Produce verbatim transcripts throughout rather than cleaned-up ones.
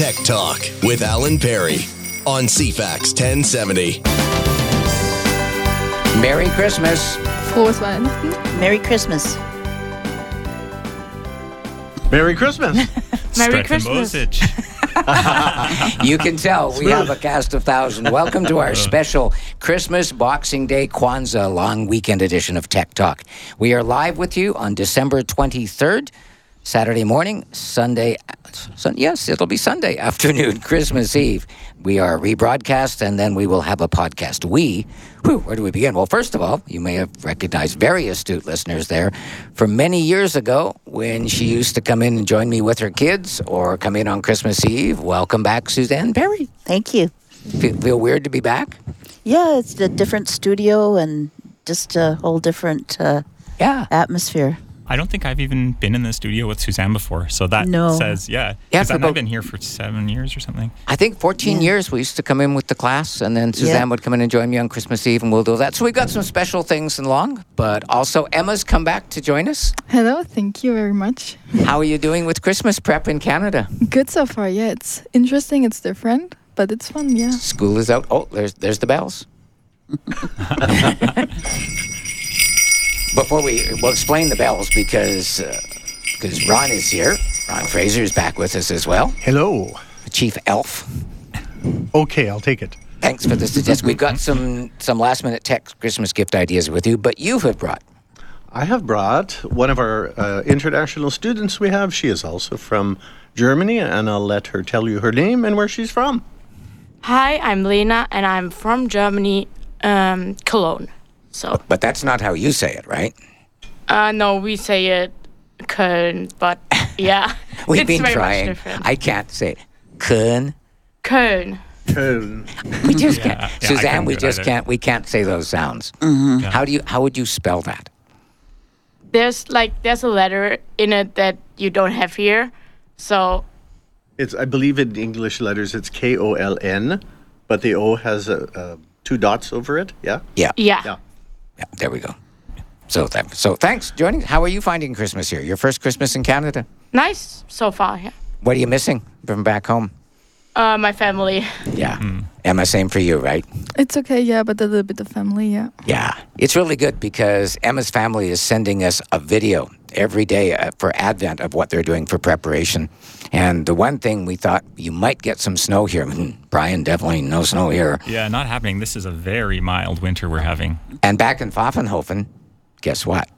Tech Talk with Alan Perry on C FAX ten seventy. Merry Christmas. Frohes Weihnachten. Merry Christmas. Merry Christmas. Merry Christmas. You can tell we have a cast of thousand. Welcome to our special Christmas, Boxing Day, Kwanzaa long weekend edition of Tech Talk. We are live with you on December twenty-third. Saturday morning, Sunday, sun, yes, it'll be Sunday afternoon, Christmas Eve. We are rebroadcast, and then we will have a podcast. We, whew, where do we begin? Well, first of all, you may have recognized very astute listeners there from many years ago when she used to come in and join me with her kids or come in on Christmas Eve. Welcome back, Suzanne Perry. Thank you. Feel, feel weird to be back? Yeah, it's a different studio and just a whole different uh, yeah. atmosphere. I don't think I've even been in the studio with Suzanne before, so that no. says, yeah. yeah I've not been here for seven years or something. I think fourteen yeah. years we used to come in with the class, and then Suzanne yeah. would come in and join me on Christmas Eve, and we'll do that. So we've got some special things in long, but also Emma's come back to join us. Hello, thank you very much. How are you doing with Christmas prep in Canada? Good so far, yeah. It's interesting, it's different, but it's fun, yeah. School is out. Oh, there's there's the bells. Before we we'll explain the bells, because uh, because Ron is here. Ron Fraser is back with us as well. Hello. Chief Elf. Okay, I'll take it. Thanks for the suggestion. We've got some, some last-minute tech Christmas gift ideas with you, but you have brought... I have brought one of our uh, international students we have. She is also from Germany, and I'll let her tell you her name and where she's from. Hi, I'm Lena, and I'm from Germany, um, Cologne. So, but that's not how you say it, right? Uh, no, we say it Köln, but yeah. We've it's been very trying. Much different. I can't say it. Köln. Köln. Köln. We just yeah. can't. Yeah, Suzanne, we just either. can't. We can't say those sounds. Mm-hmm. Yeah. How do you? How would you spell that? There's like there's a letter in it that you don't have here, so. It's I believe in English letters it's K O L N, but the O has a, a two dots over it. Yeah. Yeah. Yeah. yeah. Yeah, there we go. So, th- so thanks for joining. How are you finding Christmas here? Your first Christmas in Canada? Nice so far, yeah. What are you missing from back home? Uh, my family. Yeah. Mm. Emma, same for you, right? It's okay, yeah, but a little bit of family, yeah. Yeah. It's really good because Emma's family is sending us a video every day uh, for Advent of what they're doing for preparation. And the one thing we thought, you might get some snow here. Brian, definitely no snow here. Yeah, not happening. This is a very mild winter we're having. And back in Pfaffenhofen, guess what?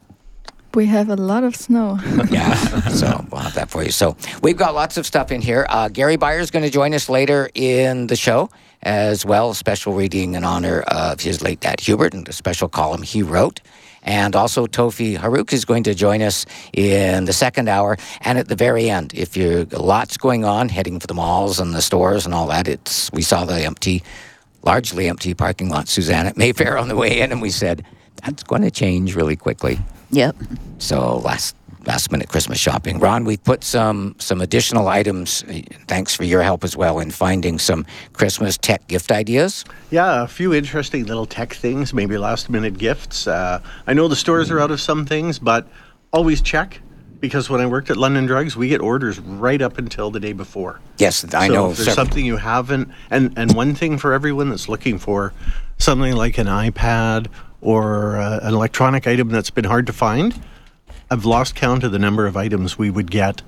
We have a lot of snow. yeah, so we'll have that for you. So we've got lots of stuff in here. Uh, Gary Beyer is going to join us later in the show as well. Special reading in honor of his late dad, Hubert, and a special column he wrote. And also Tofi Harouk is going to join us in the second hour. And at the very end, if you're lots going on, heading for the malls and the stores and all that, it's we saw the empty, largely empty parking lot, Suzanne, at Mayfair on the way in, and we said, that's going to change really quickly. Yep. So last last minute Christmas shopping. Ron, we've put some, some additional items, thanks for your help as well, in finding some Christmas tech gift ideas. Yeah, a few interesting little tech things, maybe last minute gifts. Uh, I know the stores are out of some things, but always check, because when I worked at London Drugs, we get orders right up until the day before. Yes, I so know. If there's certainly. something you haven't, and, and one thing for everyone that's looking for something like an iPad or uh, an electronic item that's been hard to find, I've lost count of the number of items we would get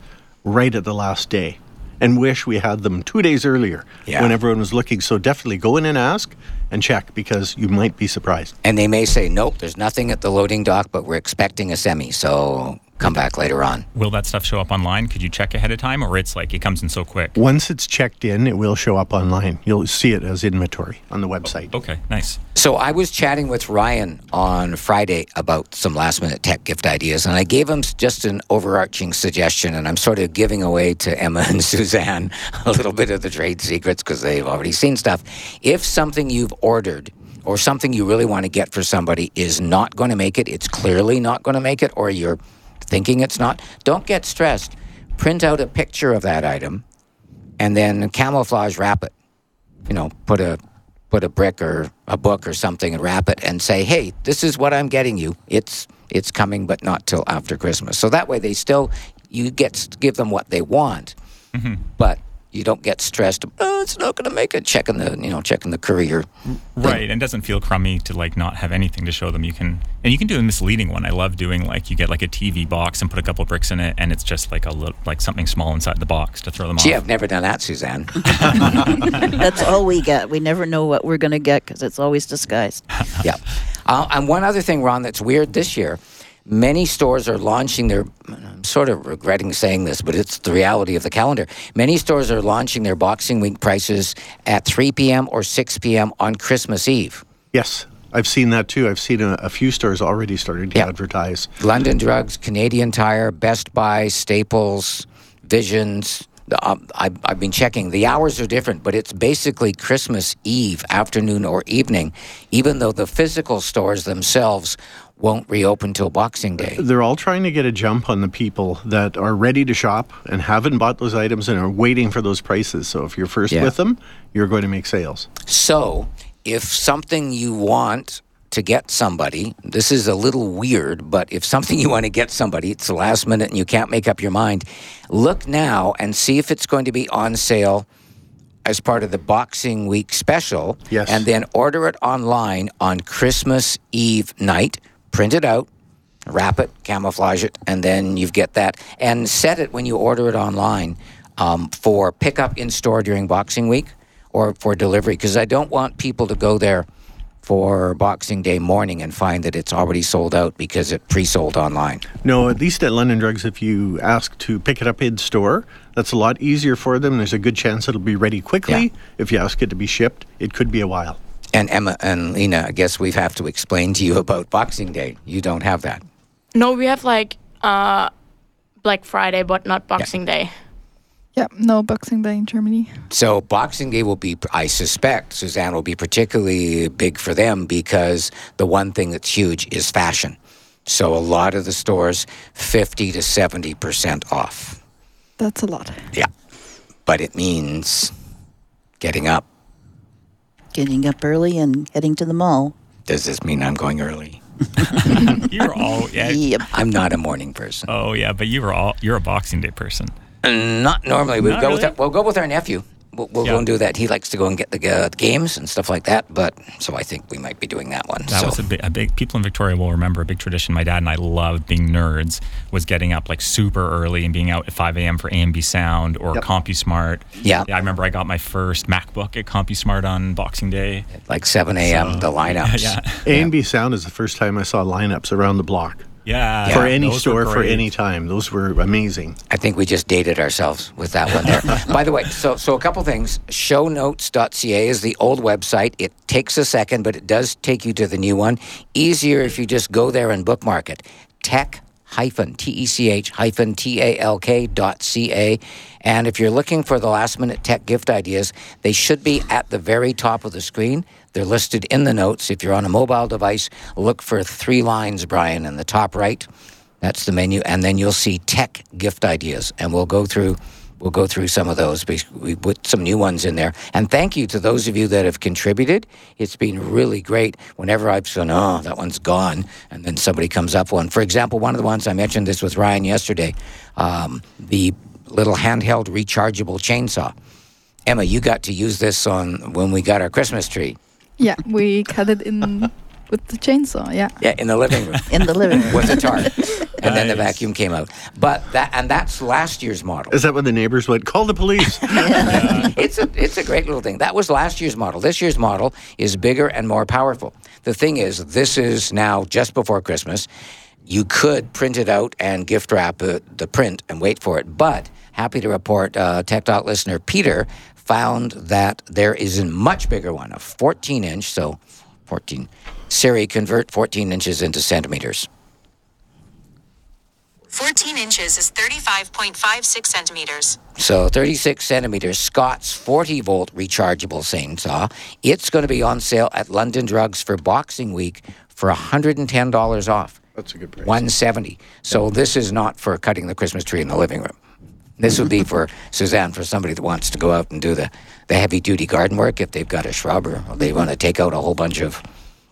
right at the last day and wish we had them two days earlier yeah. when everyone was looking. So definitely go in and ask and check, because you might be surprised. And they may say, nope, there's nothing at the loading dock, but we're expecting a semi, so come back later on. Will that stuff show up online? Could you check ahead of time, or it's like it comes in so quick? Once it's checked in, it will show up online. You'll see it as inventory on the website. Oh, okay, nice. So I was chatting with Ryan on Friday about some last-minute tech gift ideas, and I gave him just an overarching suggestion, and I'm sort of giving away to Emma and Suzanne a little bit of the trade secrets because they've already seen stuff. If something you've ordered or something you really want to get for somebody is not going to make it, it's clearly not going to make it, or you're thinking it's not, don't get stressed. Print out a picture of that item and then camouflage wrap it. You know, put a put a brick or a book or something and wrap it and say, hey, this is what I'm getting you. It's it's coming, but not till after Christmas. So that way they still, you get to give them what they want, mm-hmm. but you don't get stressed. Oh, it's not going to make it. Checking the, you know, checking the courier. Right, thing. And it doesn't feel crummy to like not have anything to show them. You can, and you can do a misleading one. I love doing like you get like a T V box and put a couple of bricks in it, and it's just like a little, like something small inside the box to throw them off. Gee, I've never done that, Suzanne. That's all we get. We never know what we're going to get because it's always disguised. Yeah, uh, and one other thing, Ron, that's weird this year. Many stores are launching their, I'm sort of regretting saying this, but it's the reality of the calendar. Many stores are launching their Boxing Week prices at three p.m. or six p.m. on Christmas Eve. Yes, I've seen that too. I've seen a, a few stores already starting to yeah. advertise. London Drugs, Canadian Tire, Best Buy, Staples, Visions. Um, I, I've been checking. The hours are different, but it's basically Christmas Eve afternoon or evening, even though the physical stores themselves won't reopen till Boxing Day. They're all trying to get a jump on the people that are ready to shop and haven't bought those items and are waiting for those prices. So if you're first yeah. with them, you're going to make sales. So if something you want to get somebody, this is a little weird, but if something you want to get somebody, it's the last minute and you can't make up your mind, look now and see if it's going to be on sale as part of the Boxing Week special. Yes. And then order it online on Christmas Eve night. Print it out, wrap it, camouflage it, and then you get that. And set it when you order it online um, for pickup in store during Boxing Week or for delivery, because I don't want people to go there for Boxing Day morning and find that it's already sold out because it pre-sold online. No, at least at London Drugs, if you ask to pick it up in store, that's a lot easier for them. There's a good chance it'll be ready quickly. Yeah. If you ask it to be shipped, it could be a while. And Emma and Lena, I guess we have to explain to you about Boxing Day. You don't have that. No, we have like uh, Black Friday, but not Boxing yeah. Day. Yeah, no Boxing Day in Germany. So Boxing Day will be, I suspect, Suzanne, will be particularly big for them because the one thing that's huge is fashion. So a lot of the stores, fifty to seventy percent off. That's a lot. Yeah, but it means getting up. Getting up early and heading to the mall. Does this mean I'm going early? You're all... Yeah. Yep. I'm not a morning person. Oh, yeah, but you were all, you're a Boxing Day person. Uh, not normally. We'll, not go really? with our, we'll go with our nephew. We'll, we'll yeah. go and do that. He likes to go and get the uh, games and stuff like that, but so I think we might be doing that one. That so. was a big, a big... People in Victoria will remember a big tradition. My dad and I loved being nerds, was getting up like super early and being out at five a.m. for A M B Sound or yep. CompuSmart. Yeah. yeah. I remember I got my first MacBook at CompuSmart on Boxing Day. At like seven a.m., so, the lineups. Yeah, yeah. A M B yeah. Sound is the first time I saw lineups around the block. Yeah. For any store, for any time. Those were amazing. I think we just dated ourselves with that one there. By the way, so so a couple things. show notes dot c a is the old website. It takes a second, but it does take you to the new one. Easier if you just go there and bookmark it. Tech hyphen, T E C H hyphen, T A L K dot C A. And if you're looking for the last-minute tech gift ideas, they should be at the very top of the screen. They're listed in the notes. If you're on a mobile device, look for three lines, Brian, in the top right. That's the menu. And then you'll see tech gift ideas. And we'll go through we'll go through some of those. We put some new ones in there. And thank you to those of you that have contributed. It's been really great. Whenever I've said, oh, that one's gone, and then somebody comes up one. For example, one of the ones, I mentioned this with Ryan yesterday, um, the little handheld rechargeable chainsaw. Emma, you got to use this on when we got our Christmas tree. Yeah, we cut it in with the chainsaw, yeah. Yeah, in the living room. in the living room. With a tarp. And nice. Then the vacuum came out. But that and that's last year's model. Is that when the neighbors went, call the police? yeah. It's a it's a great little thing. That was last year's model. This year's model is bigger and more powerful. The thing is, this is now just before Christmas. You could print it out and gift wrap it, the print and wait for it. But happy to report uh, Tech Talk listener Peter found that there is a much bigger one, a fourteen-inch, so fourteen. Siri, convert fourteen inches into centimeters. fourteen inches is thirty-five point five six centimeters. So thirty-six centimeters, Scott's forty-volt rechargeable chainsaw. It's going to be on sale at London Drugs for Boxing Week for one hundred ten dollars off. That's a good price. one hundred seventy dollars. So this is not for cutting the Christmas tree in the living room. This would be for, Suzanne, for somebody that wants to go out and do the, the heavy-duty garden work if they've got a shrub or they want to take out a whole bunch of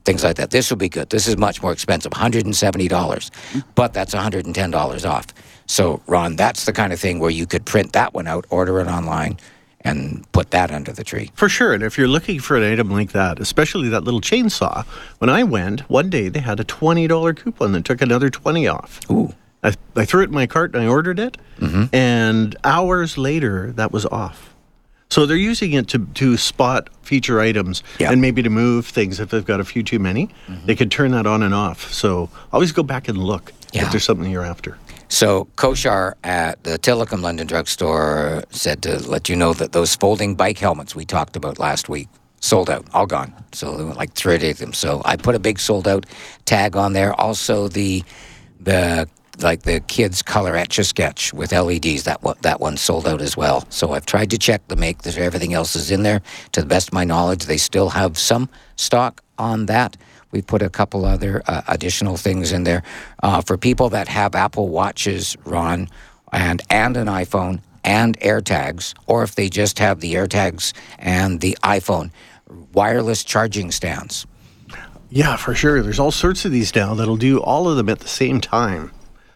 things like that. This would be good. This is much more expensive, one hundred seventy dollars, but that's one hundred ten dollars off. So, Ron, that's the kind of thing where you could print that one out, order it online, and put that under the tree. For sure. And if you're looking for an item like that, especially that little chainsaw, when I went, one day they had a twenty dollars coupon that took another twenty dollars off. Ooh. I, I threw it in my cart and I ordered it, mm-hmm. and hours later, that was off. So they're using it to, to spot feature items yep. and maybe to move things if they've got a few too many. Mm-hmm. They could turn that on and off. So always go back and look yeah. if there's something you're after. So Koshar at the Tillicum London Drug Store said to let you know that those folding bike helmets we talked about last week sold out, all gone. So there were like thirty of them. So I put a big sold out tag on there. Also the the like the kids' color etch-a-sketch with L E Ds. That one, that one sold out as well. So I've tried to check to make sure everything else is in there. To the best of my knowledge, they still have some stock on that. We've put a couple other uh, additional things in there. Uh, for people that have Apple Watches, Ron, and, and an iPhone and AirTags, or if they just have the AirTags and the iPhone, wireless charging stands. Yeah, for sure. There's all sorts of these now that'll do all of them at the same time.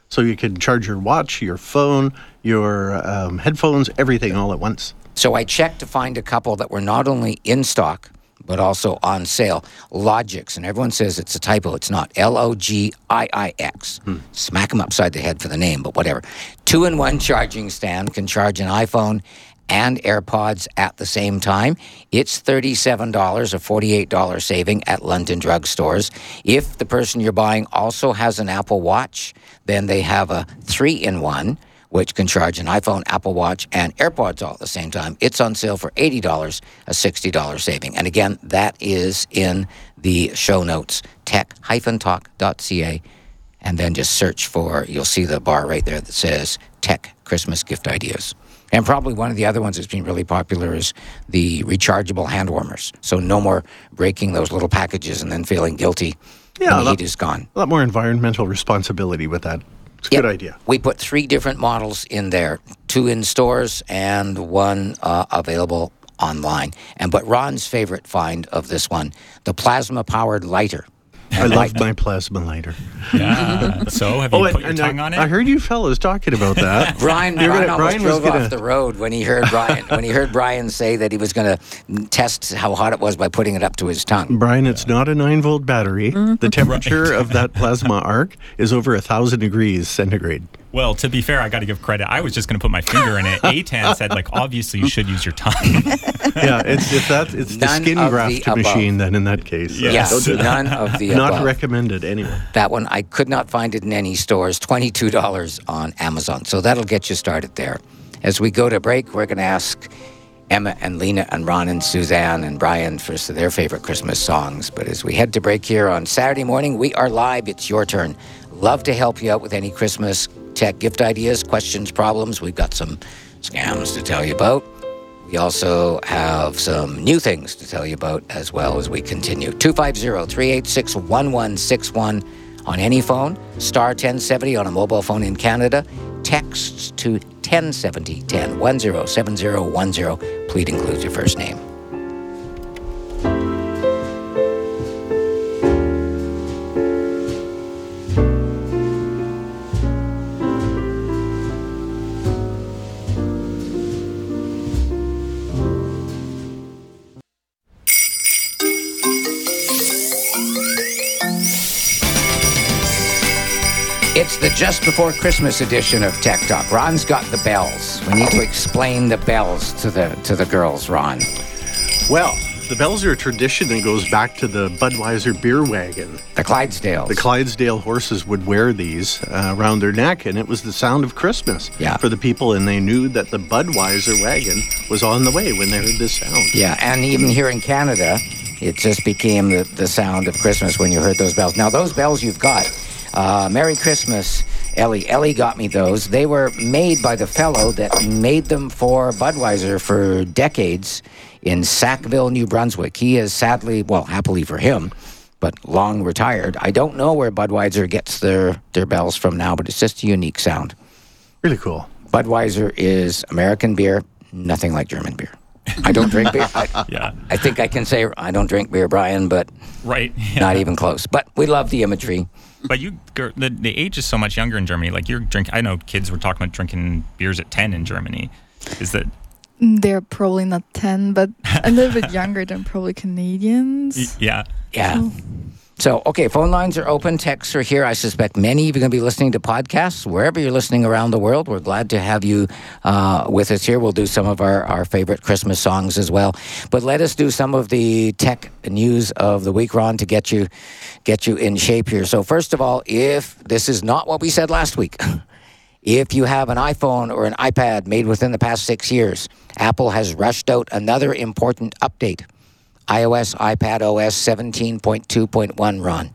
So you can charge your watch, your phone, your um, headphones, everything all at once. So I checked to find a couple that were not only in stock, but also on sale. Logix, and everyone says it's a typo. It's not. L O G I I X. Hmm. Smack them upside the head for the name, but whatever. Two-in-one charging stand can charge an iPhone and AirPods at the same time. It's thirty-seven dollars, a forty-eight dollars saving at London Drug Stores. If the person you're buying also has an Apple Watch, then they have a three-in-one, which can charge an iPhone, Apple Watch, and AirPods all at the same time. It's on sale for eighty dollars, a sixty dollars saving. And again, that is in the show notes, tech dash talk dot c a. And then just search for, you'll see the bar right there that says Tech Christmas Gift Ideas. And probably one of the other ones that's been really popular is the rechargeable hand warmers. So no more breaking those little packages and then feeling guilty yeah, when the lot, heat is gone. A lot more environmental responsibility with that. It's a yep. good idea. We put three different models in there, two in stores and one uh, available online. And but Ron's favorite find of this one, the plasma-powered lighter. I love my plasma lighter. Yeah. So have you oh, put your tongue I, on it? I heard you fellas talking about that. Brian, Brian gonna, almost Brian drove gonna... off the road when he heard Brian when he heard Brian say that he was going to test how hot it was by putting it up to his tongue. Brian, it's yeah. not a nine-volt battery. The temperature right. of that plasma arc is over one thousand degrees centigrade. Well, to be fair, I got to give credit. I was just going to put my finger in it. A T A N said, like, obviously you should use your tongue. yeah, it's if that it's none the skin graft the machine then in that case. So yes, don't do that. None of the not above. Not recommended anyway. That one, I could not find it in any stores. twenty-two dollars on Amazon. So that'll get you started there. As we go to break, we're going to ask Emma and Lena and Ron and Suzanne and Brian for their favorite Christmas songs. But as we head to break here on Saturday morning, we are live. It's your turn. Love to help you out with any Christmas tech gift ideas, questions, problems. We've got some scams to tell you about. We also have some new things to tell you about as well as we continue. two five zero, three eight six, one one six one on any phone, star ten seventy on a mobile phone in Canada. Texts to ten seventy ten, one zero seven zero one zero. Please include your first name. It's the just before Christmas edition of Tech Talk. Ron's got the bells. We need to explain the bells to the to the girls, Ron. Well, the bells are a tradition that goes back to the Budweiser beer wagon. The Clydesdales. The Clydesdale horses would wear these uh, around their neck, and it was the sound of Christmas yeah. for the people, and they knew that the Budweiser wagon was on the way when they heard this sound. Yeah, and even here in Canada, it just became the, the sound of Christmas when you heard those bells. Now, those bells you've got... Uh, Merry Christmas, Ellie. Ellie got me those. They were made by the fellow that made them for Budweiser for decades in Sackville, New Brunswick. He is sadly, well, happily for him, but long retired. I don't know where Budweiser gets their, their bells from now, but it's just a unique sound. Really cool. Budweiser is American beer, nothing like German beer. I don't drink beer. I, yeah. I think I can say I don't drink beer, Brian, but right, yeah. not even close. But we love the imagery. But you, the, the age is so much younger in Germany. Like you're drink. I know kids were talking about drinking beers at ten in Germany. Is that They're probably not ten, but a little bit younger than probably Canadians. Yeah. Yeah. So. so, okay, phone lines are open. Texts are here. I suspect many of you are going to be listening to podcasts. Wherever you're listening around the world, we're glad to have you uh, with us here. We'll do some of our, our favorite Christmas songs as well. But let us do some of the tech news of the week, Ron, to get you, get you in shape here. So, first of all, if this is not what we said last week... If you have an iPhone or an iPad made within the past six years, Apple has rushed out another important update, iOS iPadOS seventeen point two point one, Ron.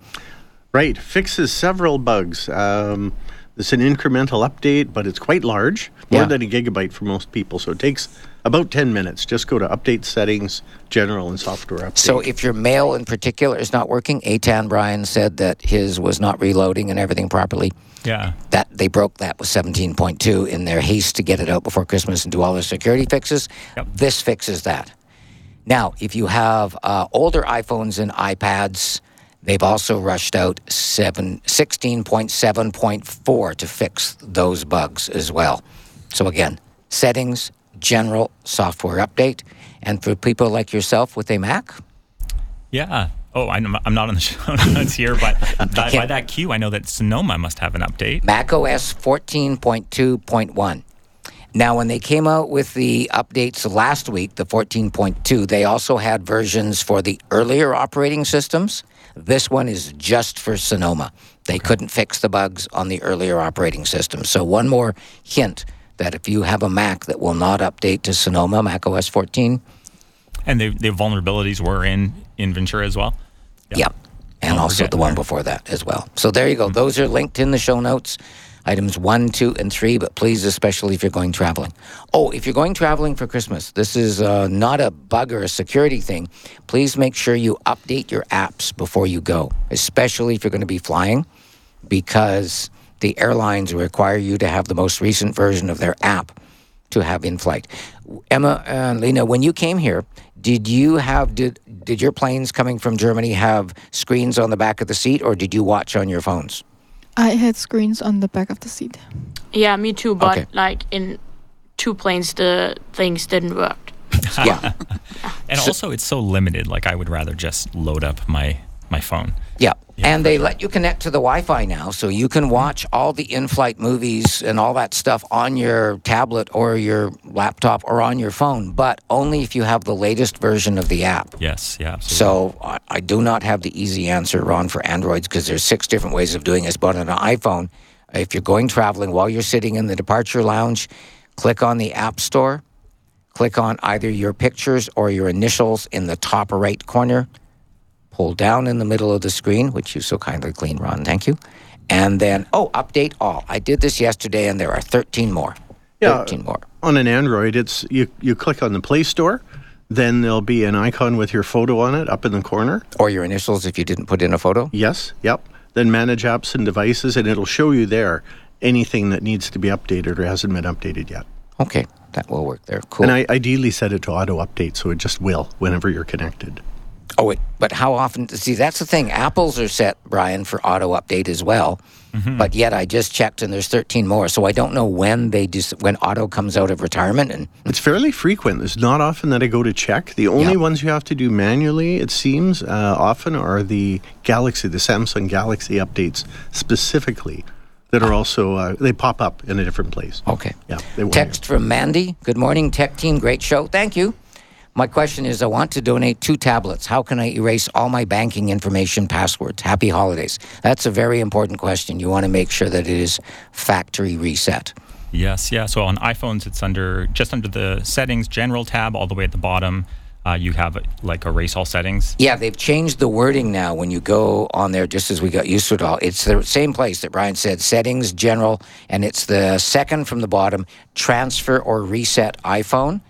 Right. Fixes several bugs. Um, it's an incremental update, but it's quite large, more yeah. than a gigabyte for most people. So it takes about ten minutes. Just go to Update Settings, General, and Software Update. So if your mail in particular is not working, Eitan Bryan said that his was not reloading and everything properly. Yeah. That they broke that with seventeen point two in their haste to get it out before Christmas and do all their security fixes. Yep. This fixes that. Now, if you have uh, older iPhones and iPads, they've also rushed out sixteen point seven point four to fix those bugs as well. So again, Settings, General, Software Update. And for people like yourself with a Mac? Yeah. Oh, I'm, I'm not on the show notes here, but by, by that cue, I know that Sonoma must have an update. macOS fourteen point two point one. Now, when they came out with the updates last week, the fourteen point two, they also had versions for the earlier operating systems. This one is just for Sonoma. They okay. couldn't fix the bugs on the earlier operating systems. So one more hint that if you have a Mac that will not update to Sonoma, macOS fourteen... And the the vulnerabilities were in, in Ventura as well? Yeah. yeah. And Don't also the one there. before that as well. So there you go. Mm-hmm. Those are linked in the show notes, items one, two, and three, but please, especially if you're going traveling. Oh, if you're going traveling for Christmas, this is uh, not a bug or a security thing. Please make sure you update your apps before you go, especially if you're going to be flying, because the airlines require you to have the most recent version of their app to have in flight. Emma and Lena, when you came here, did you have did did your planes coming from Germany have screens on the back of the seat, or did you watch on your phones? I had screens on the back of the seat. Yeah, me too. But okay. like in two planes, the things didn't work. yeah, and so, also it's so limited. Like I would rather just load up my my phone. Yeah, yeah and they sure. let you connect to the Wi-Fi now, so you can watch all the in-flight movies and all that stuff on your tablet or your laptop or on your phone, but only if you have the latest version of the app. Yes, yeah, absolutely. So I, I do not have the easy answer, Ron, for Androids, because there's six different ways of doing this, but on an iPhone, if you're going traveling while you're sitting in the departure lounge, click on the App Store, click on either your pictures or your initials in the top right corner, pull down in the middle of the screen, which you so kindly cleaned, Ron. Thank you. And then, oh, update all. I did this yesterday, and there are thirteen more. Yeah, thirteen more. On an Android, it's you, you click on the Play Store, then there'll be an icon with your photo on it up in the corner. Or your initials if you didn't put in a photo. Yes, yep. Then manage apps and devices, and it'll show you there anything that needs to be updated or hasn't been updated yet. Okay, that will work there. Cool. And I ideally set it to auto-update, so it just will whenever you're connected. Oh, it, but how often? See, that's the thing. Apples are set, Brian, for auto-update as well. Mm-hmm. But yet I just checked, and there's thirteen more. So I don't know when they do, when auto comes out of retirement. And it's fairly frequent. It's not often that I go to check. The only yep. ones you have to do manually, it seems, uh, often are the Galaxy, the Samsung Galaxy updates specifically that are also, uh, they pop up in a different place. Okay. Yeah, they Text from Mandy. Good morning, Tech Team. Great show. Thank you. My question is, I want to donate two tablets. How can I erase all my banking information, passwords? Happy holidays. That's a very important question. You want to make sure that it is factory reset. Yes, yeah. So on iPhones, it's under just under the Settings General tab all the way at the bottom. Uh, you have, like, erase all settings. Yeah, they've changed the wording now when you go on there, just as we got used to it all. It's the same place that Brian said, Settings General, and it's the second from the bottom, Transfer or Reset iPhone.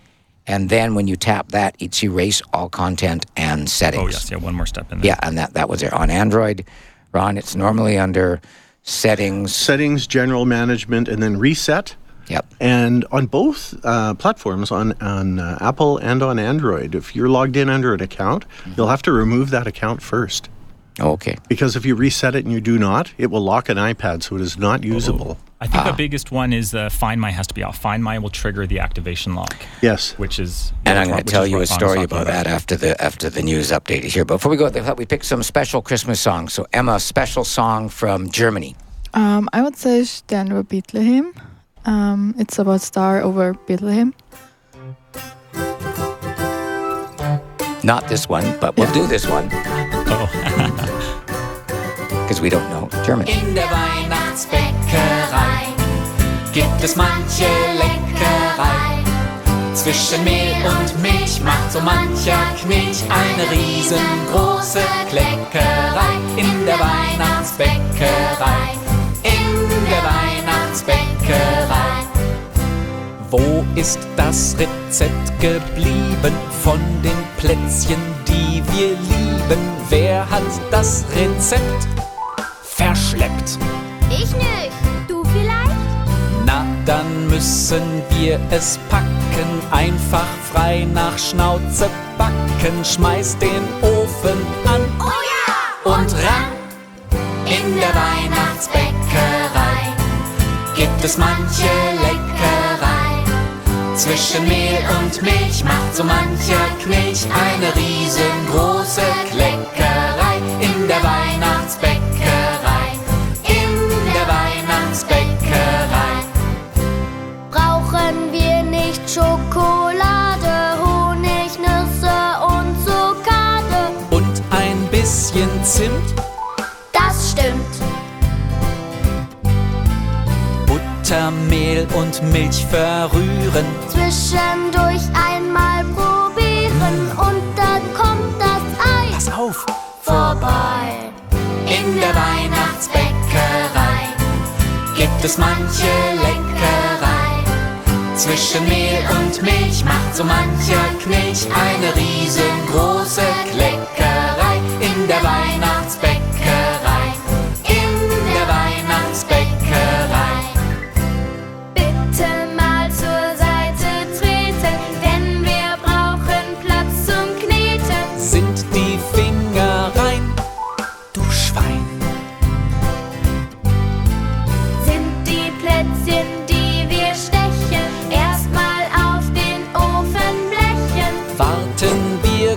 And then when you tap that, it's erase all content and settings. Oh, yes. Yeah, one more step in there. Yeah, and that, that was there. On Android, Ron, it's normally under settings. Settings, general management, and then reset. Yep. And on both uh, platforms, on, on uh, Apple and on Android, if you're logged in under an account, mm-hmm. you'll have to remove that account first. Okay. Because if you reset it and you do not, it will lock an iPad, so it is not usable. Oh. I think ah. the biggest one is uh, Find My has to be off. Find My will trigger the activation lock. Yes. Which is... And I'm going to tell you a story about that after the after the news update here. But before we go, I thought we picked some special Christmas songs. So, Emma, special song from Germany. Um, I would say Stern über Bethlehem. Um, it's about Star over Bethlehem. Not this one, but we'll yeah. do this one. Because we don't know German. In der Weihnachtsbäckerei gibt es manche Leckerei. Zwischen Mehl und Milch macht so mancher Knilch eine riesengroße Kleckerei. In der Weihnachtsbäckerei, in der Weihnachtsbäckerei. Wo ist das Rezept geblieben von den Plätzchen, die wir lieben? Wer hat das Rezept verschleppt? Ich nicht, du vielleicht? Na, dann müssen wir es packen, einfach frei nach Schnauze backen. Schmeiß den Ofen an, oh ja! Und ran! In der Weihnachtsbäckerei gibt es manche Leckerei. Zwischen Mehl und Milch macht so mancher Knilch eine riesengroße Kleckerei. In der Weihnachtsbäckerei, in der Weihnachtsbäckerei. Brauchen wir nicht Schokolade, Honig, Nüsse und Zuckade? Und ein bisschen Zimt? Das stimmt. Mehl und Milch verrühren, zwischendurch einmal probieren und dann kommt das Ei. Pass auf! Vorbei! In der Weihnachtsbäckerei gibt es manche Leckerei. Zwischen Mehl und Milch macht so mancher Knilch eine riesengroße Kleckerei. In der Weihnachtsbäckerei, in der Weihnachtsbäckerei.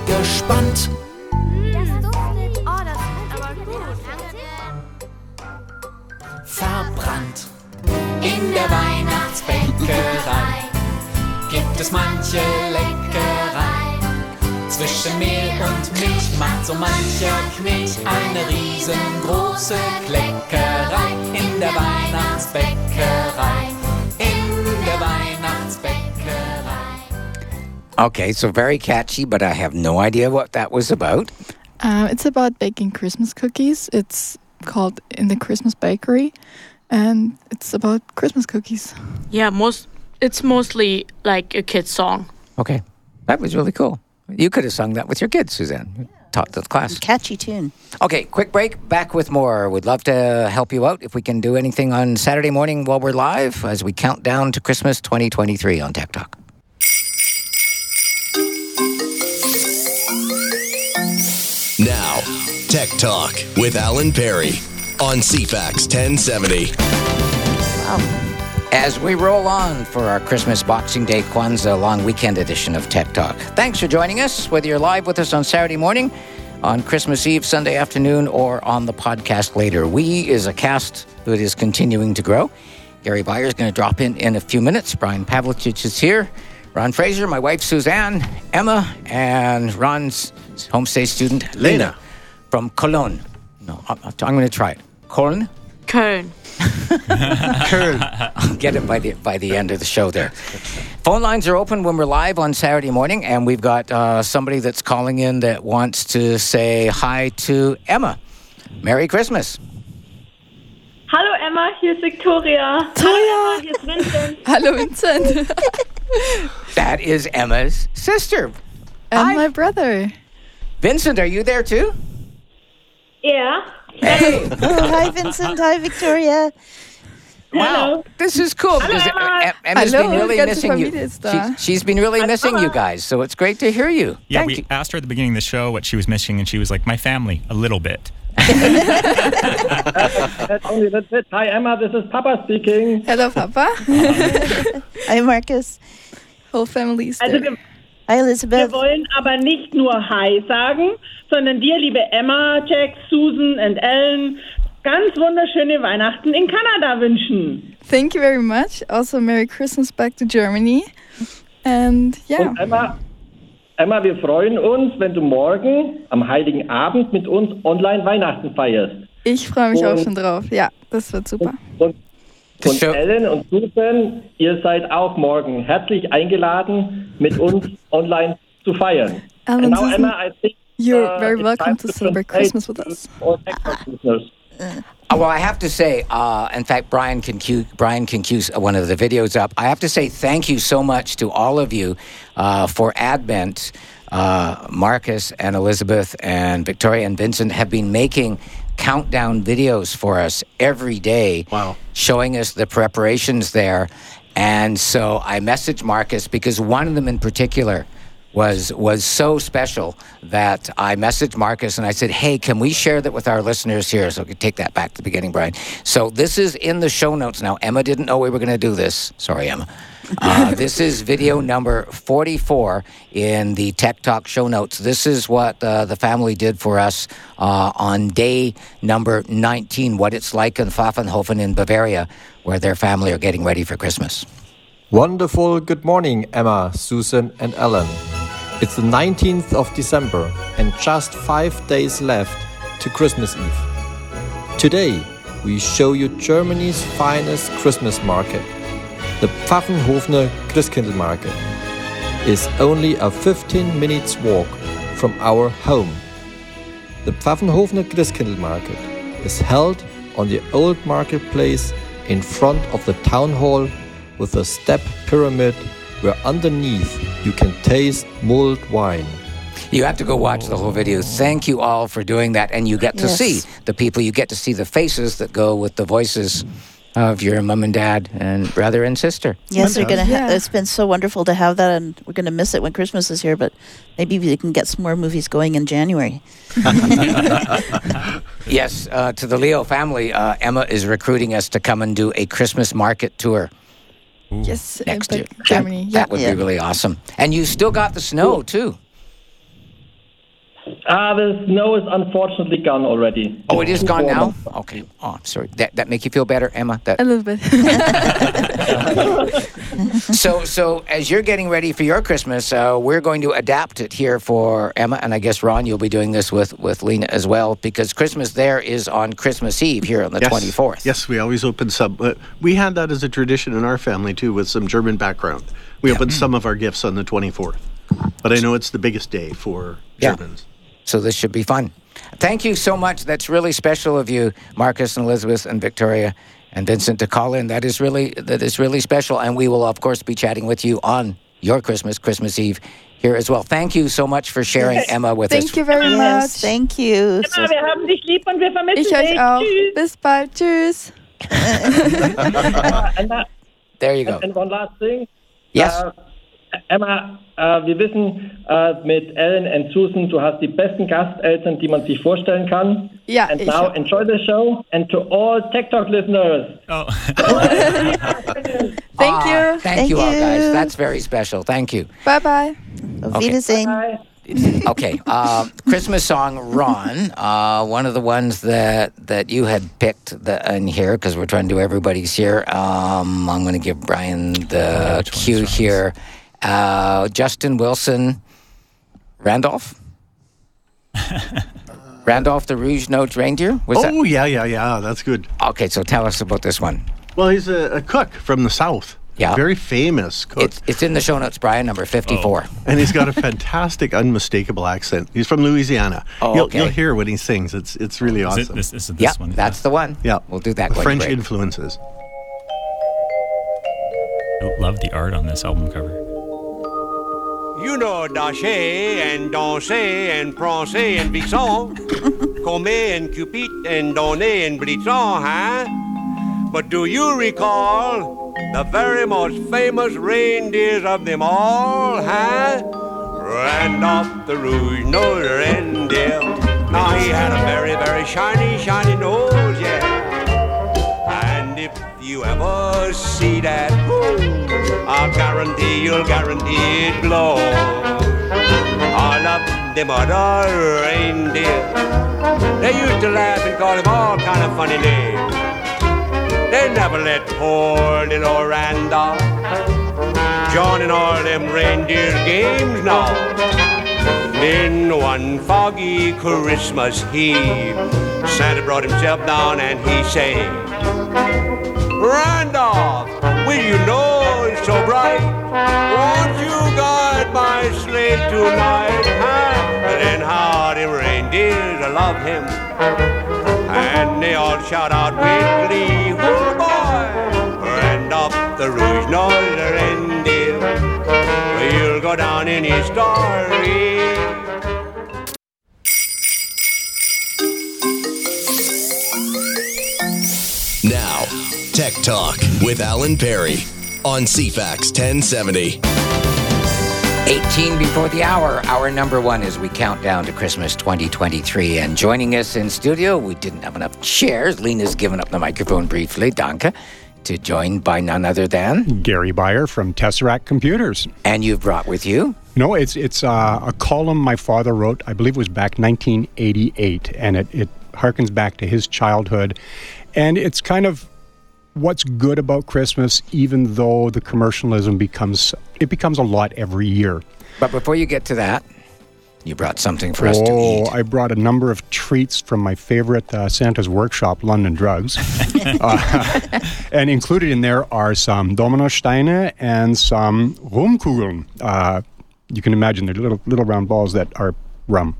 Gespannt. Das duftet, oh, das duftet aber gut. Verbrannt. In der Weihnachtsbäckerei gibt es manche Leckerei. Zwischen Mehl und Milch macht so mancher Knilch eine riesengroße Kleckerei. In der Weihnachtsbäckerei, in der Weihnachtsbäckerei. Okay, so very catchy, but I have no idea what that was about. Uh, it's about baking Christmas cookies. It's called In the Christmas Bakery, and it's about Christmas cookies. Yeah, most it's mostly like a kid's song. Okay, that was really cool. You could have sung that with your kids, Suzanne. You taught the class. Catchy tune. Okay, quick break. Back with more. We'd love to help you out if we can do anything on Saturday morning while we're live as we count down to Christmas twenty twenty-three on Tech Talk. Now, Tech Talk with Alan Perry on C FAX ten seventy. Wow. As we roll on for our Christmas, Boxing Day, Kwanzaa long weekend edition of Tech Talk. Thanks for joining us, whether you're live with us on Saturday morning, on Christmas Eve, Sunday afternoon, or on the podcast later. We is a cast that is continuing to grow. Gary Beyer is going to drop in in a few minutes. Brian Pavlicich is here. Ron Fraser, my wife Suzanne, Emma, and Ron's homestay student Lena, Lena. from Cologne. No, I'm, I'm going to try it. Köln? Köln. Köln. I'll get it by the by the end of the show there. Phone lines are open when we're live on Saturday morning, and we've got uh, somebody that's calling in that wants to say hi to Emma. Merry Christmas. Hallo Emma, hier ist Victoria. Hallo Emma, hier ist Vincent. Hallo Vincent. That is Emma's sister. And Hi. My brother. Vincent, are you there too? Yeah. Hey. Oh, hi, Vincent. Hi, Victoria. Wow. Hello. This is cool. Hello, Emma. Emma's Hello. been really missing you. She's, she's been really Hello. missing you guys, so it's great to hear you. Yeah, Thank we you. asked her at the beginning of the show what she was missing, and she was like, my family, a little bit. That's only, that's it. Hi, Emma. This is Papa speaking. Hello, Papa. Hi, Marcus. Whole family is there. Also, hi, Elizabeth. Wir wollen aber nicht nur Hi sagen, sondern dir, liebe Emma, Jack, Susan and Ellen, ganz wunderschöne Weihnachten in Kanada wünschen. Thank you very much. Also, Merry Christmas back to Germany. And yeah. Und Emma, Emma, wir freuen uns, wenn du morgen am Heiligen Abend mit uns online Weihnachten feierst. Ich freue mich und, auch schon drauf. Ja, das wird super. Und, und, und Ellen und Susan, ihr seid auch morgen herzlich eingeladen, mit uns online zu feiern. Alan, and now, Susan, Emma, I think, you're uh, very welcome to celebrate Christmas with us. Well, I have to say, uh, in fact, Brian can cue, Brian can cue one of the videos up. I have to say thank you so much to all of you uh, for Advent. Uh, Marcus and Elizabeth and Victoria and Vincent have been making countdown videos for us every day. Wow. Showing us the preparations there. And so I messaged Marcus because one of them in particular was was so special that I messaged Marcus and I said, hey, can we share that with our listeners here? So we can take that back to the beginning, Brian. So this is in the show notes now. Emma didn't know we were going to do this. Sorry, Emma. Uh, this is video number forty-four in the Tech Talk show notes. This is what uh, the family did for us uh, on day number nineteen, what it's like in Pfaffenhofen in Bavaria, where their family are getting ready for Christmas. Wonderful. Good morning, Emma, Susan, and Ellen. It's the nineteenth of December and just five days left to Christmas Eve. Today, we show you Germany's finest Christmas market. The Pfaffenhofener Christkindlmarkt is only a fifteen minutes walk from our home. The Pfaffenhofener Christkindlmarkt is held on the old marketplace in front of the town hall with a step pyramid where underneath you can taste mulled wine. You have to go watch the whole video. Thank you all for doing that. And you get to yes. see the people. You get to see the faces that go with the voices of your mom and dad and brother and sister. Yes, we're gonna ha- yeah. it's been so wonderful to have that. And we're going to miss it when Christmas is here. But maybe we can get some more movies going in January. Yes, uh, to the Leo family, uh, Emma is recruiting us to come and do a Christmas market tour. Ooh. Yes, next year. Germany. That, yeah. that would yeah. be really awesome. And you still got the snow, too. Ah, uh, the snow is unfortunately gone already. Oh, it is gone now? Okay. Oh, I'm sorry. That that make you feel better, Emma? That... A little bit. so, so as you're getting ready for your Christmas, uh, we're going to adapt it here for Emma, and I guess, Ron, you'll be doing this with, with Lena as well, because Christmas there is on Christmas Eve here on the yes. twenty-fourth. Yes, we always open some. Uh, we had that as a tradition in our family, too, with some German background. We yeah. opened mm. some of our gifts on the twenty-fourth. But I know it's the biggest day for Germans. Yeah. So this should be fun. Thank you so much. That's really special of you, Marcus and Elizabeth and Victoria and Vincent, to call in. That is really that is really special. And we will, of course, be chatting with you on your Christmas, Christmas Eve, here as well. Thank you so much for sharing, yes. Emma, with Thank us. Thank you very Emma. much. Thank you. Emma, wir haben dich lieb und wir vermissen dich. Ich euch auch. Tschüss. Bis bald. Tschüss. There you go. And one last thing. Yes. Uh, Emma, äh, wir wissen äh, mit Ellen und Susan, du hast die besten Gasteltern, die man sich vorstellen kann. Ja, and now hab... enjoy the show and to all Tech Talk listeners. Oh. thank you. Ah, thank, thank you all, guys. That's very special. Thank you. Bye-bye. Auf okay. Wiedersehen. Bye-bye. Okay, uh, Christmas song, Ron, uh, one of the ones that, that you had picked the, in here, because we're trying to do everybody's here. Um, I'm going to give Brian the yeah, cue here. Uh, Justin Wilson, Randolph? Randolph the Rouge-Nosed Reindeer? Was oh, that? yeah, yeah, yeah. That's good. Okay, so tell us about this one. Well, he's a, a cook from the South. Yeah. Very famous cook. It's, it's in the show notes, Brian, number fifty-four. Oh. And he's got a fantastic, unmistakable accent. He's from Louisiana. Oh, you'll, okay. you'll hear when he sings. It's it's really is awesome. It, this, is it this yep, one? Yeah, that's the one. Yeah. We'll do that one. French break. Influences. I love the art on this album cover. You know Daché and Dansé and Francais and Vixen, Comet and Cupid and Donné and Blitzon, huh? But do you recall the very most famous reindeers of them all, huh? Randolph the Rouge-Nosed Reindeer, Now he had a very, very shiny, shiny nose, yeah. And if you ever see that, ooh, I'll guarantee you'll guarantee it blows. All up them other reindeer, they used to laugh and call him all kind of funny names. They never let poor little Randolph join in all them reindeer games now. Then one foggy Christmas Eve, Santa brought himself down and he said, Randolph, with your nose so bright, won't you guard my sleigh tonight? Huh? And then how the reindeers love him, and they all shout out with glee, oh boy, Randolph the rouge-nosed reindeer, he'll go down in his story. Tech Talk with Alan Perry on C FAX ten seventy. eighteen before the hour. Hour number one as we count down to Christmas twenty twenty-three. And joining us in studio, we didn't have enough chairs. Lena's given up the microphone briefly, Danke, to join by none other than Gary Beyer from Tesseract Computers. And you've brought with you? No, it's it's uh, a column my father wrote, I believe it was back nineteen eighty-eight. And it, it harkens back to his childhood. And it's kind of what's good about Christmas, even though the commercialism becomes, it becomes a lot every year. But before you get to that, you brought something for oh, us to eat. Oh, I brought a number of treats from my favorite uh, Santa's workshop, London Drugs. uh, and included in there are some Dominosteine and some Rumkugeln. Uh, you can imagine they're little, little round balls that are rum.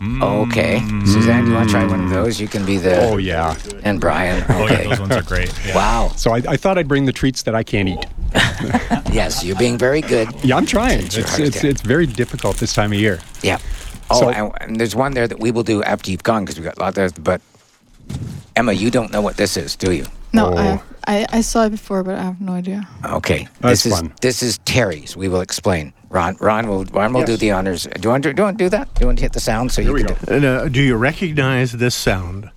Mm. Okay. Suzanne, do you want to try one of those? You can be the... Oh, yeah. And Brian. Okay. Oh, yeah, those ones are great. Yeah. Wow. So I, I thought I'd bring the treats that I can't eat. Yes, you're being very good. Yeah, I'm trying. It's it's, it's it's very difficult this time of year. Yeah. Oh, so, and, and there's one there that we will do after you've gone, because we've got a lot there, but Emma, you don't know what this is, do you? No, oh. I, I I saw it before, but I have no idea. Okay. That's this is fun. This is Terry's. We will explain. Ron, Ron will Ron will yes. do the honors. Do you want to do, you want to do that? Do you want to hit the sound so Here you can do it? Uh, do you recognize this sound?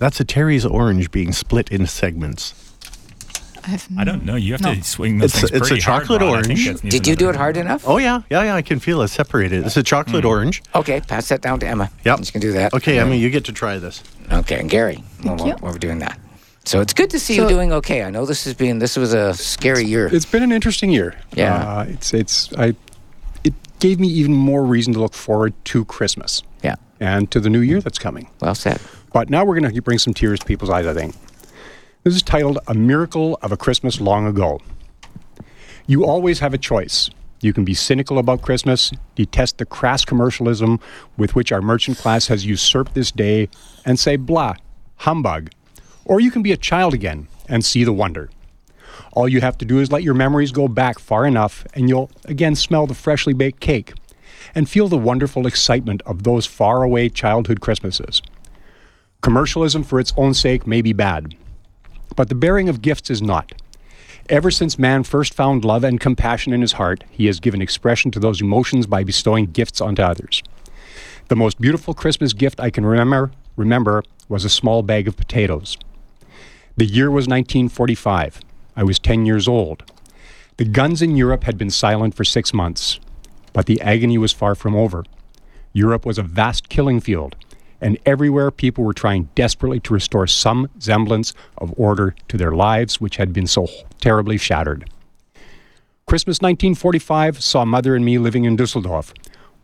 That's a Terry's orange being split into segments. I, have no, I don't know. You have no. to swing this things pretty hard. It's a chocolate hard, orange. Did you do it hard enough? Oh, yeah. Yeah, yeah. I can feel it separated. It's a chocolate mm. orange. Okay. Pass that down to Emma. Yep. You can do that. Okay, Emma, you get to try this. Okay. And Gary, while well, we're doing that. So it's good to see so, you doing okay. I know this has been this was a scary year. It's been an interesting year. Yeah, uh, it's it's I it gave me even more reason to look forward to Christmas. Yeah, and to the new year that's coming. Well said. But now we're going to bring some tears to people's eyes, I think. This is titled "A Miracle of a Christmas Long Ago." You always have a choice. You can be cynical about Christmas, detest the crass commercialism with which our merchant class has usurped this day, and say blah, humbug. Or you can be a child again and see the wonder. All you have to do is let your memories go back far enough and you'll again smell the freshly baked cake and feel the wonderful excitement of those faraway childhood Christmases. Commercialism for its own sake may be bad, but the bearing of gifts is not. Ever since man first found love and compassion in his heart, he has given expression to those emotions by bestowing gifts onto others. The most beautiful Christmas gift I can remember, remember was a small bag of potatoes. The year was nineteen forty-five. I was ten years old. The guns in Europe had been silent for six months, but the agony was far from over. Europe was a vast killing field, and everywhere people were trying desperately to restore some semblance of order to their lives, which had been so terribly shattered. Christmas nineteen forty-five saw Mother and me living in Düsseldorf,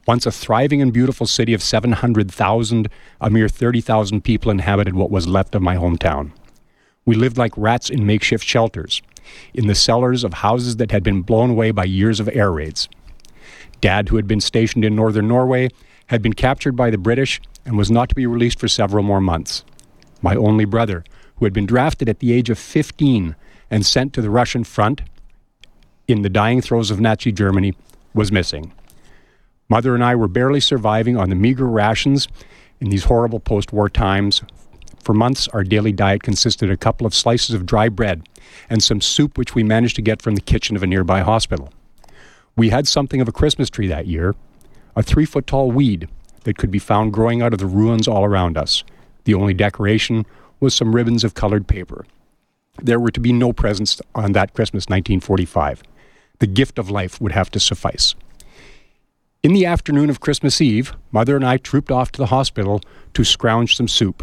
once a thriving and beautiful city of seven hundred thousand. A mere thirty thousand people inhabited what was left of my hometown. We lived like rats in makeshift shelters, in the cellars of houses that had been blown away by years of air raids. Dad, who had been stationed in northern Norway, had been captured by the British and was not to be released for several more months. My only brother, who had been drafted at the age of fifteen and sent to the Russian front in the dying throes of Nazi Germany, was missing. Mother and I were barely surviving on the meager rations in these horrible post-war times. For months, our daily diet consisted of a couple of slices of dry bread and some soup which we managed to get from the kitchen of a nearby hospital. We had something of a Christmas tree that year, a three-foot-tall weed that could be found growing out of the ruins all around us. The only decoration was some ribbons of colored paper. There were to be no presents on that Christmas nineteen forty-five. The gift of life would have to suffice. In the afternoon of Christmas Eve, Mother and I trooped off to the hospital to scrounge some soup.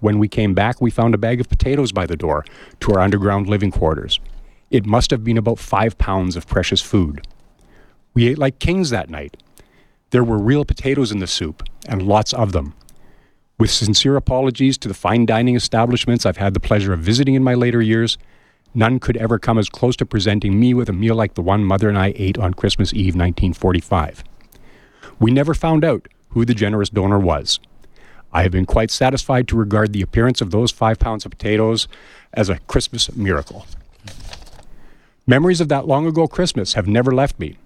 When we came back, we found a bag of potatoes by the door to our underground living quarters. It must have been about five pounds of precious food. We ate like kings that night. There were real potatoes in the soup, and lots of them. With sincere apologies to the fine dining establishments I've had the pleasure of visiting in my later years, none could ever come as close to presenting me with a meal like the one Mother and I ate on Christmas Eve nineteen forty-five. We never found out who the generous donor was. I have been quite satisfied to regard the appearance of those five pounds of potatoes as a Christmas miracle. Memories of that long-ago Christmas have never left me.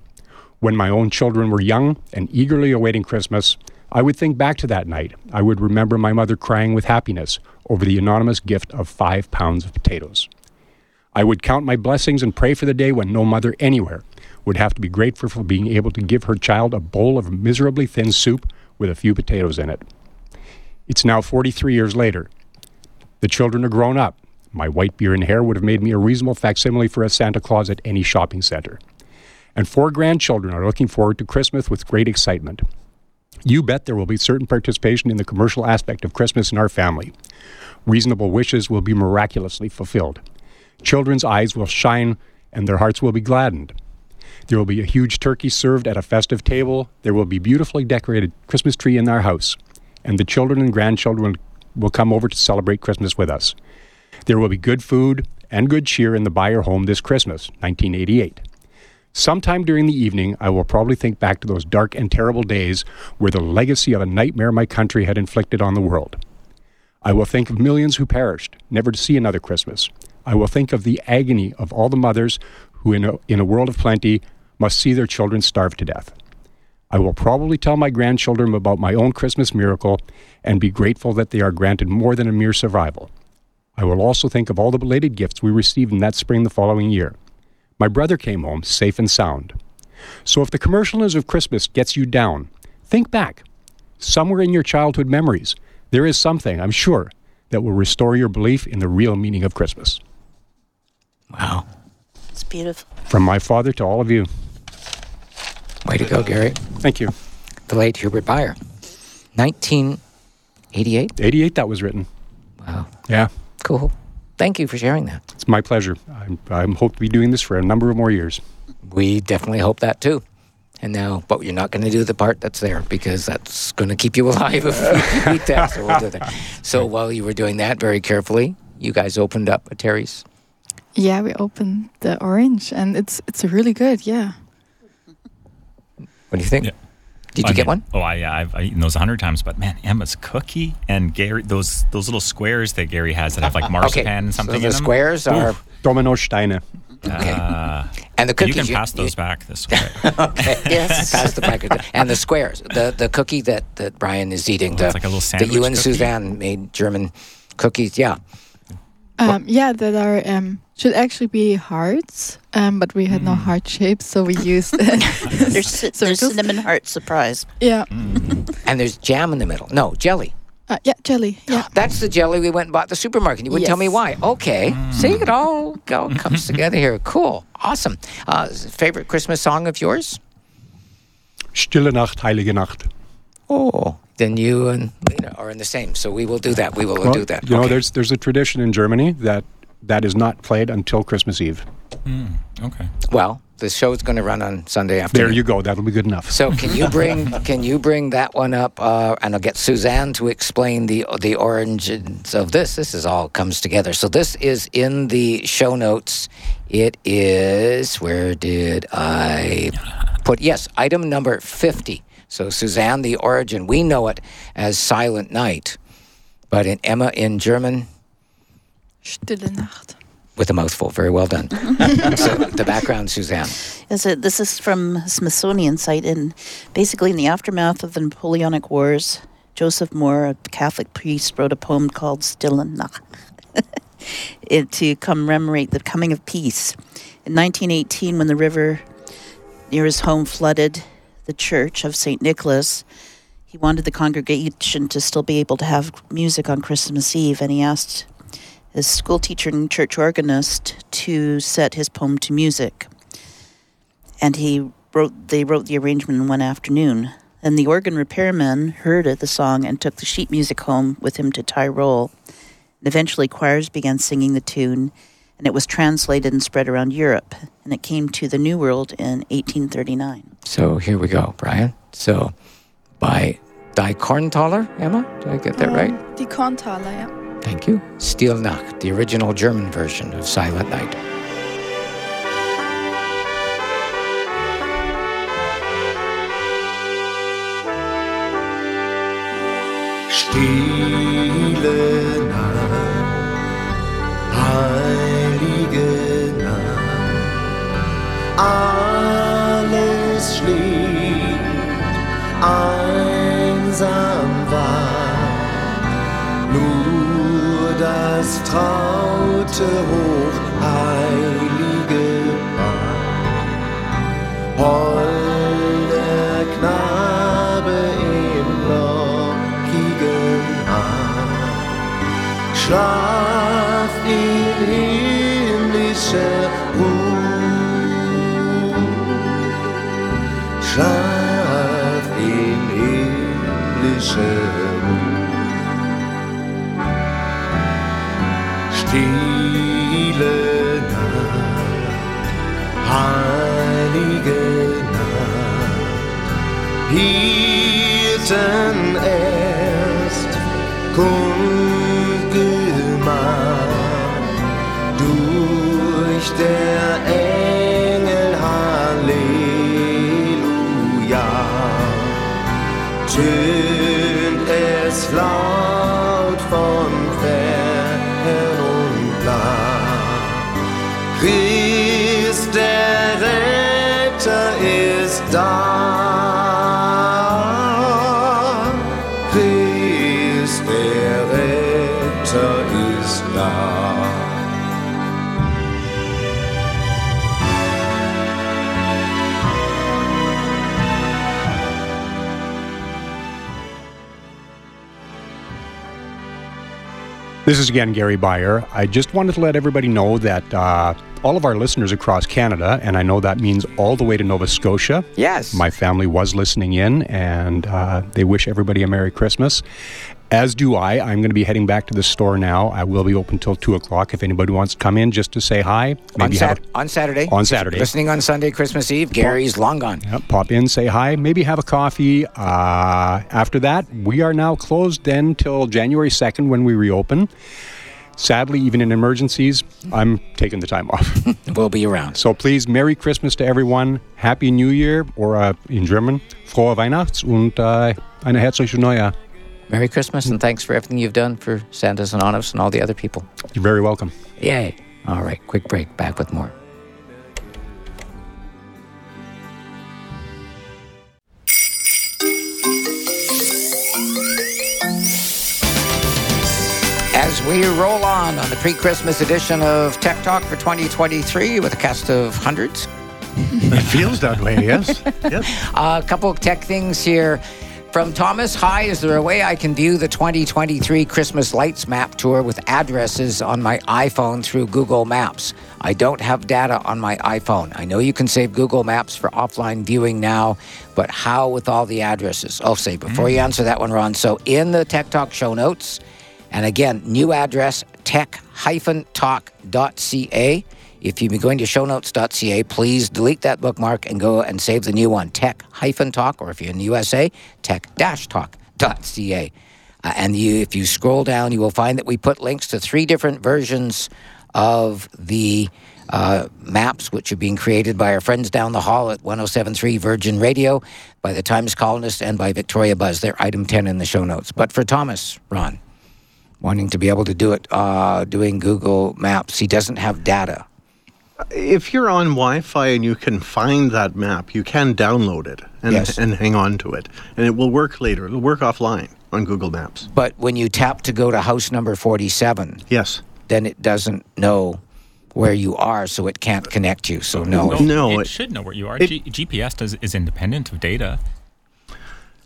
When my own children were young and eagerly awaiting Christmas, I would think back to that night. I would remember my mother crying with happiness over the anonymous gift of five pounds of potatoes. I would count my blessings and pray for the day when no mother anywhere would have to be grateful for being able to give her child a bowl of miserably thin soup with a few potatoes in it. It's now forty-three years later. The children are grown up. My white beard and hair would have made me a reasonable facsimile for a Santa Claus at any shopping center. And four grandchildren are looking forward to Christmas with great excitement. You bet there will be certain participation in the commercial aspect of Christmas in our family. Reasonable wishes will be miraculously fulfilled. Children's eyes will shine and their hearts will be gladdened. There will be a huge turkey served at a festive table. There will be beautifully decorated Christmas tree in our house. And the children and grandchildren will come over to celebrate Christmas with us. There will be good food and good cheer in the Beyer home this Christmas, nineteen eighty-eight. Sometime during the evening, I will probably think back to those dark and terrible days where the legacy of a nightmare my country had inflicted on the world. I will think of millions who perished, never to see another Christmas. I will think of the agony of all the mothers who, in a, in a world of plenty, must see their children starve to death. I will probably tell my grandchildren about my own Christmas miracle and be grateful that they are granted more than a mere survival. I will also think of all the belated gifts we received in that spring the following year. My brother came home safe and sound. So if the commercial news of Christmas gets you down, think back. Somewhere in your childhood memories, there is something, I'm sure, that will restore your belief in the real meaning of Christmas. Wow. It's beautiful. From my father to all of you. Way to go, Gary. Thank you. The late Hubert Beyer. nineteen eighty-eight? eighty-eight that was written. Wow. Yeah. Cool. Thank you for sharing that. It's my pleasure. I'm, I'm hope to be doing this for a number of more years. We definitely hope that too. And now, but you're not going to do the part that's there because that's going to keep you alive if you eat that. So, we'll do that. So while you were doing that very carefully, you guys opened up a Terry's. Yeah, we opened the orange, and it's it's really good. Yeah. What do you think? Yeah. Did you I get mean, one? Oh, I, yeah, I've, I've eaten those a hundred times. But man, Emma's cookie and Gary, those those little squares that Gary has that have like marzipan okay. and something so the in them. The squares are Oof. Dominosteine. Okay. Uh, and the cookies. You can pass you, those you, back this way. Okay. Yes. Pass the package. And the squares. The the cookie that, that Brian is eating. Oh, the, it's like a little sandwich. That you and cookie. Suzanne made German cookies. Yeah. Um, yeah, that are um, should actually be hearts, um, but we had mm. no heart shapes, so we used there's, there's cinnamon heart surprise. Yeah, mm. And there's jam in the middle. No jelly. Uh, yeah, jelly. Yeah, that's the jelly we went and bought at the supermarket. You wouldn't yes. tell me why. Okay, mm. see it all, all comes together here. Cool, awesome. Uh, favorite Christmas song of yours? Stille Nacht, Heilige Nacht. Oh. Then you and Lena are in the same. So we will do that. We will well, do that. You okay. know, there's there's a tradition in Germany that that is not played until Christmas Eve. Mm, okay. Well, the show is going to run on Sunday afternoon. There you go. That'll be good enough. So can you bring can you bring that one up? Uh, and I'll get Suzanne to explain the the origins of this. This is all comes together. So this is in the show notes. It is where did I put? Yes, item number fifty. So Suzanne, the origin, we know it as Silent Night, but in Emma in German, Stille Nacht. With a mouthful, very well done. So the background, Suzanne. So this is from a Smithsonian site, and basically in the aftermath of the Napoleonic Wars, Joseph Moore, a Catholic priest, wrote a poem called Stille Nacht to commemorate the coming of peace. In nineteen eighteen, when the river near his home flooded the church of Saint Nicholas, he wanted the congregation to still be able to have music on Christmas Eve, and he asked his school teacher and church organist to set his poem to music. And he wrote. they wrote the arrangement in one afternoon. And the organ repairman heard the song and took the sheet music home with him to Tyrol. And eventually choirs began singing the tune, and it was translated and spread around Europe. And it came to the New World in eighteen thirty-nine. So here we go, Brian. So by Die Korntaler, Emma? Did I get that um, right? Die Korntaler, yeah. Thank you. Stille Nacht, the original German version of Silent Night. Stille Nacht, heilige Nacht, alles schläft, einsam war, nur das traute hochheilige Paar, holder Knabe im lockigen Haar, schlaf in himmlischer Ruhe, schlaf in himmlischer Ruhe. Stille Nacht, heilige Nacht, hielten erst kundgemacht durch der Engel Halleluja, tönt es laut von fern und nah. Christ der Retter ist da. This is again Gary Beyer. I just wanted to let everybody know that uh, all of our listeners across Canada, and I know that means all the way to Nova Scotia. Yes. My family was listening in, and uh, they wish everybody a Merry Christmas. As do I. I'm going to be heading back to the store now. I will be open till two o'clock if anybody wants to come in just to say hi. Maybe on, sat- have a- on Saturday. On Saturday. Listening on Sunday, Christmas Eve, Gary's pop- long gone. Yeah, pop in, say hi, maybe have a coffee. Uh, after that, we are now closed then till January second when we reopen. Sadly, even in emergencies, I'm taking the time off. We'll be around. So please, Merry Christmas to everyone. Happy New Year, or uh, in German, Frohe Weihnachts und uh, eine herzliche Neujahr. Merry Christmas, and thanks for everything you've done for Santa's Anonymous and all the other people. You're very welcome. Yay. All right, quick break. Back with more. As we roll on on the pre-Christmas edition of Tech Talk for twenty twenty-three with a cast of hundreds. It feels that way, yes. yes. A couple of tech things here. From Thomas, hi, is there a way I can view the twenty twenty-three Christmas Lights Map Tour with addresses on my iPhone through Google Maps? I don't have data on my iPhone. I know you can save Google Maps for offline viewing now, but how with all the addresses? I'll say, before you answer that one, Ron, so in the Tech Talk show notes, and again, new address, tech dash talk dot c a. If you've been going to show notes dot c a, please delete that bookmark and go and save the new one, tech dash talk, or if you're in the U S A, tech dash talk dot c a. Uh, and you, if you scroll down, you will find that we put links to three different versions of the uh, maps, which are being created by our friends down the hall at one oh seven point three Virgin Radio, by the Times Colonist, and by Victoria Buzz. They're item ten in the show notes. But for Thomas, Ron, wanting to be able to do it, uh, doing Google Maps, he doesn't have data. If you're on Wi-Fi and you can find that map, you can download it and, yes. and hang on to it. And it will work later. It'll work offline on Google Maps. But when you tap to go to house number forty-seven, yes, then it doesn't know where you are, so it can't connect you. So no. No, it, no, it, it should know where you are. It, G- G P S does, is independent of data.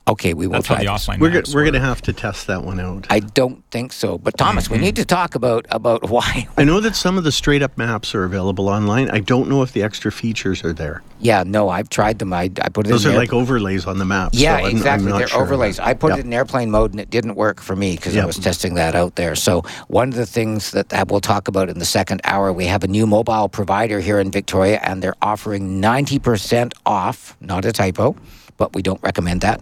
Okay, we will That's try this. We're go- we're going to have to test that one out. I don't think so. But Thomas, mm-hmm. we need to talk about, about why. I know that some of the straight-up maps are available online. I don't know if the extra features are there. Yeah, no, I've tried them. I, I put it Those in are airplane. like overlays on the map. Yeah, so I'm, exactly. I'm They're sure overlays. I put yep. it in airplane mode, and it didn't work for me because yep. I was testing that out there. So one of the things that, that we'll talk about in the second hour, we have a new mobile provider here in Victoria, and they're offering ninety percent off, not a typo, but we don't recommend that.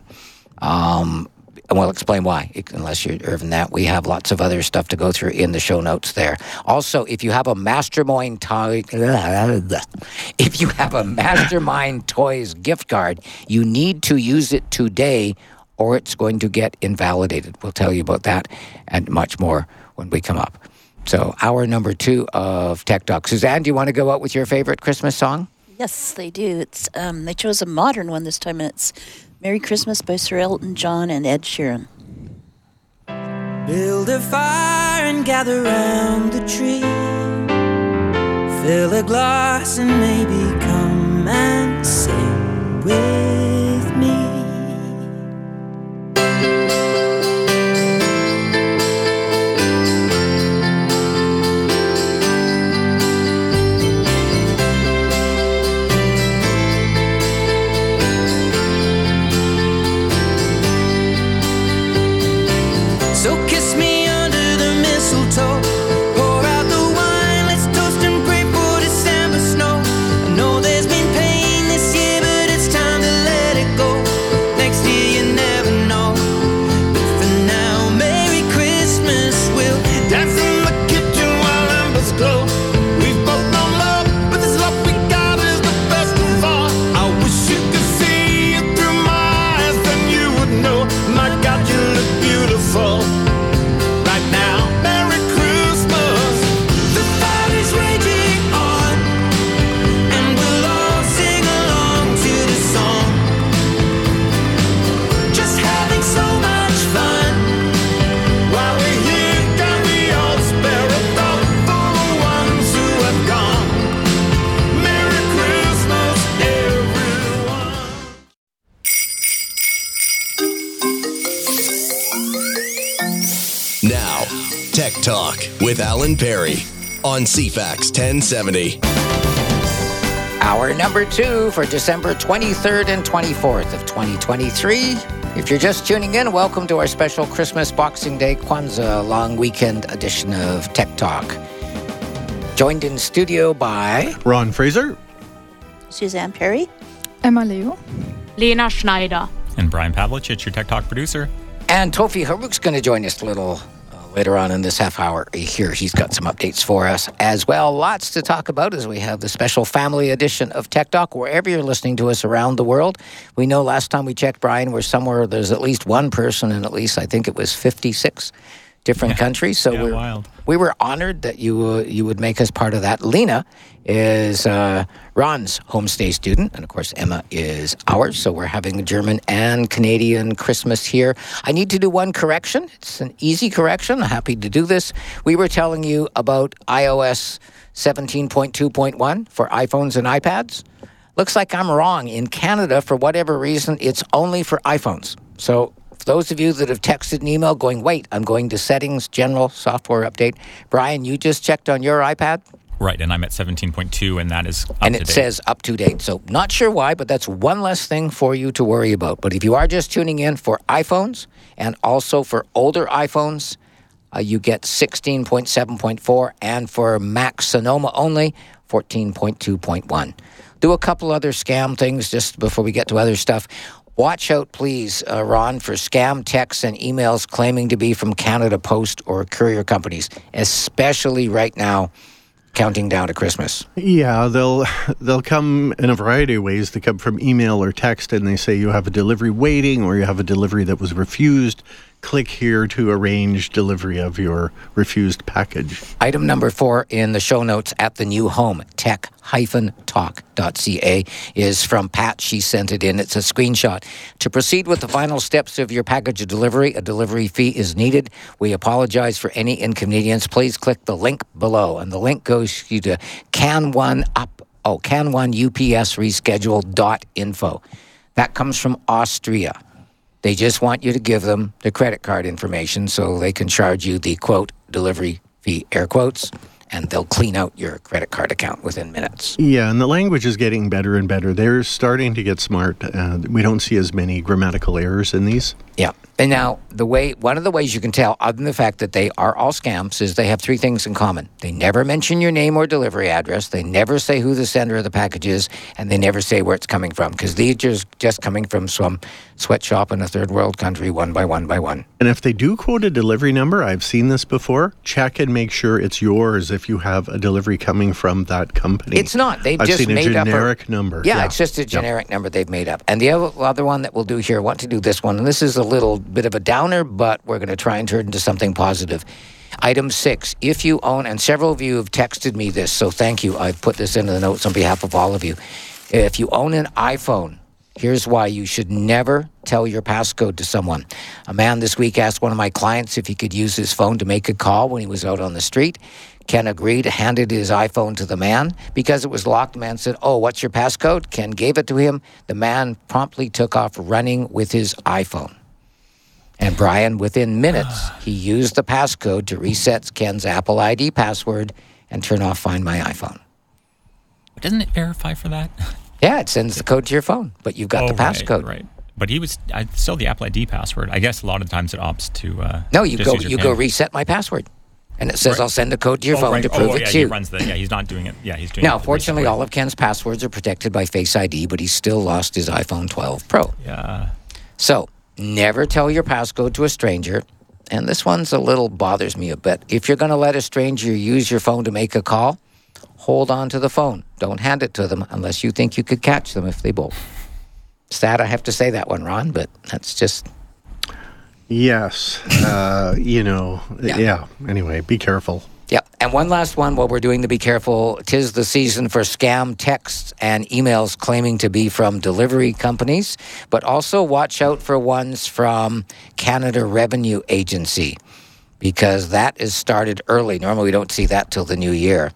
Um, and we'll explain why, unless you're Irvin that. We have lots of other stuff to go through in the show notes there. Also, if you have a Mastermind Toy, if you have a Mastermind Toys gift card, you need to use it today or it's going to get invalidated. We'll tell you about that and much more when we come up. So hour number two of Tech Talk. Suzanne, do you want to go out with your favorite Christmas song? Yes, they do. It's um, they chose a modern one this time, and it's Merry Christmas by Sir Elton John and Ed Sheeran. Build a fire and gather round the tree. Fill a glass and maybe come and sing with me. Talk with Alan Perry on C FAX ten seventy. Hour number two for December twenty-third and twenty-fourth of twenty twenty-three. If you're just tuning in, welcome to our special Christmas, Boxing Day, Kwanzaa long weekend edition of Tech Talk. Joined in studio by Ron Fraser, Suzanne Perry, Emma Leo, Lena Schneider, and Brian Pavlicich, your Tech Talk producer. And Tofi Harouk's going to join us a little later on in this half hour here. He's got some updates for us as well. Lots to talk about as we have the special family edition of Tech Talk, wherever you're listening to us around the world. We know last time we checked, Brian, we're somewhere, there's at least one person in at least, I think it was fifty-six different yeah. countries. So yeah, we're, wild. we were honored that you uh, you would make us part of that. Lena is uh, Ron's homestay student, and of course Emma is ours. So we're having a German and Canadian Christmas here. I need to do one correction. It's an easy correction. I'm happy to do this. We were telling you about iOS seventeen point two point one for iPhones and iPads. Looks like I'm wrong. In Canada, for whatever reason, it's only for iPhones. So those of you that have texted an email going, wait, I'm going to settings, general, software update. Brian, you just checked on your iPad? Right, and I'm at seventeen point two, and that is up to date. And it says up to date. So not sure why, but that's one less thing for you to worry about. But if you are just tuning in for iPhones and also for older iPhones, uh, you get sixteen point seven point four, and for Mac Sonoma only, fourteen point two point one. Do a couple other scam things just before we get to other stuff. Watch out, please, uh, Ron, for scam texts and emails claiming to be from Canada Post or courier companies, especially right now, counting down to Christmas. Yeah, they'll they'll come in a variety of ways. They come from email or text, and they say you have a delivery waiting or you have a delivery that was refused. Click here to arrange delivery of your refused package. Item number four in the show notes at the new home, tech dash talk dot c a, is from Pat. She sent it in. It's a screenshot. To proceed with the final steps of your package delivery, a delivery fee is needed. We apologize for any inconvenience. Please click the link below. And the link goes you to can one up, oh, can one U P S reschedule dot info. That comes from Austria. They just want you to give them the credit card information so they can charge you the, quote, delivery fee, air quotes, and they'll clean out your credit card account within minutes. Yeah, and the language is getting better and better. They're starting to get smart. Uh, we don't see as many grammatical errors in these. Yeah. And now, the way one of the ways you can tell, other than the fact that they are all scams, is they have three things in common. They never mention your name or delivery address. They never say who the sender of the package is, and they never say where it's coming from, because these are just coming from some sweatshop in a third world country, one by one by one. And if they do quote a delivery number, I've seen this before, check and make sure it's yours if you have a delivery coming from that company. It's not. They've I've just seen made a generic up a, number. Yeah, yeah, it's just a generic yep. number they've made up. And the other one that we'll do here, I want to do this one, and this is a little bit of a downer, but we're going to try and turn it into something positive. Item six, if you own, and several of you have texted me this, so thank you. I've put this into the notes on behalf of all of you. If you own an iPhone, here's why you should never tell your passcode to someone. A man this week asked one of my clients if he could use his phone to make a call when he was out on the street. Ken agreed, handed his iPhone to the man. Because it was locked, the man said, "Oh, what's your passcode?" Ken gave it to him. The man promptly took off running with his iPhone. And Brian, within minutes, he used the passcode to reset Ken's Apple I D password and turn off Find My iPhone. Doesn't it verify for that? Yeah, it sends the code to your phone, but you've got oh, the passcode. Right, right. But he was I still the Apple I D password. I guess a lot of times it opts to uh, no, you go you go reset my password. And it says, right. I'll send the code to your oh, phone right. to prove oh, it's yeah, you. He runs the, yeah, he's not doing it. Yeah, he's doing now, it. Now, fortunately, all of Ken's passwords are protected by Face I D, but he still lost his iPhone twelve Pro. Yeah. So, never tell your passcode to a stranger. And this one's a little bothers me a bit. If you're going to let a stranger use your phone to make a call, hold on to the phone. Don't hand it to them unless you think you could catch them if they bolt. Sad I have to say that one, Ron, but that's just... Yes. Uh, you know, yeah. yeah. Anyway, be careful. Yeah. And one last one while we're doing the be careful. Tis the season for scam texts and emails claiming to be from delivery companies, but also watch out for ones from Canada Revenue Agency, because that is started early. Normally we don't see that till the new year.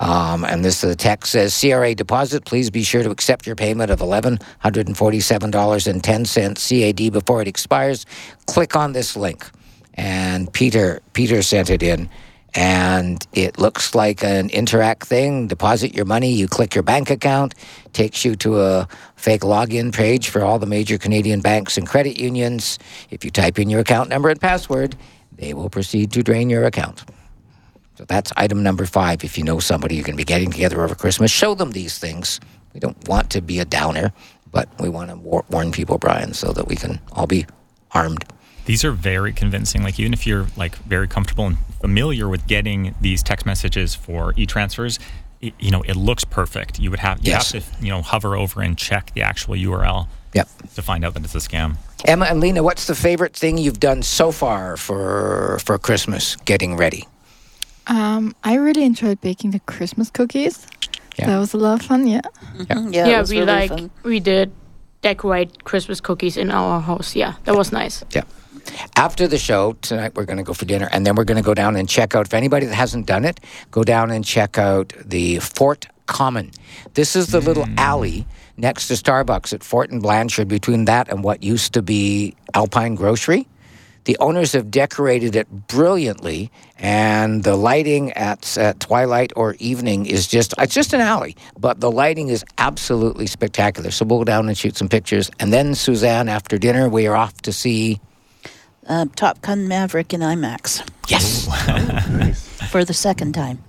Um, and this the text says, C R A deposit, please be sure to accept your payment of eleven forty-seven ten C A D before it expires. Click on this link. And Peter Peter sent it in. And it looks like an Interact thing. Deposit your money. You click your bank account. Takes you to a fake login page for all the major Canadian banks and credit unions. If you type in your account number and password, they will proceed to drain your account. So that's item number five. If you know somebody you're going to be getting together over Christmas, show them these things. We don't want to be a downer, but we want to war- warn people, Brian, so that we can all be armed. These are very convincing. Like, even if you're, like, very comfortable and familiar with getting these text messages for e-transfers, it, you know, it looks perfect. You would have, you yes. have to, you know, hover over and check the actual U R L yep. to find out that it's a scam. Emma and Lena, what's the favorite thing you've done so far for for Christmas getting ready? Um, I really enjoyed baking the Christmas cookies. Yeah. That was a lot of fun, yeah. Mm-hmm. Yeah, yeah, it was we really like fun. We did decorate Christmas cookies in our house. Yeah, that yeah. was nice. Yeah. After the show tonight, we're going to go for dinner, and then we're going to go down and check out. For anybody that hasn't done it, go down and check out the Fort Common. This is the mm. little alley next to Starbucks at Fort and Blanchard, between that and what used to be Alpine Grocery. The owners have decorated it brilliantly, and the lighting at, at twilight or evening is just, it's just an alley, but the lighting is absolutely spectacular. So we'll go down and shoot some pictures. And then, Suzanne, after dinner, we are off to see... Uh, Top Gun Maverick in IMAX. Yes. For the second time.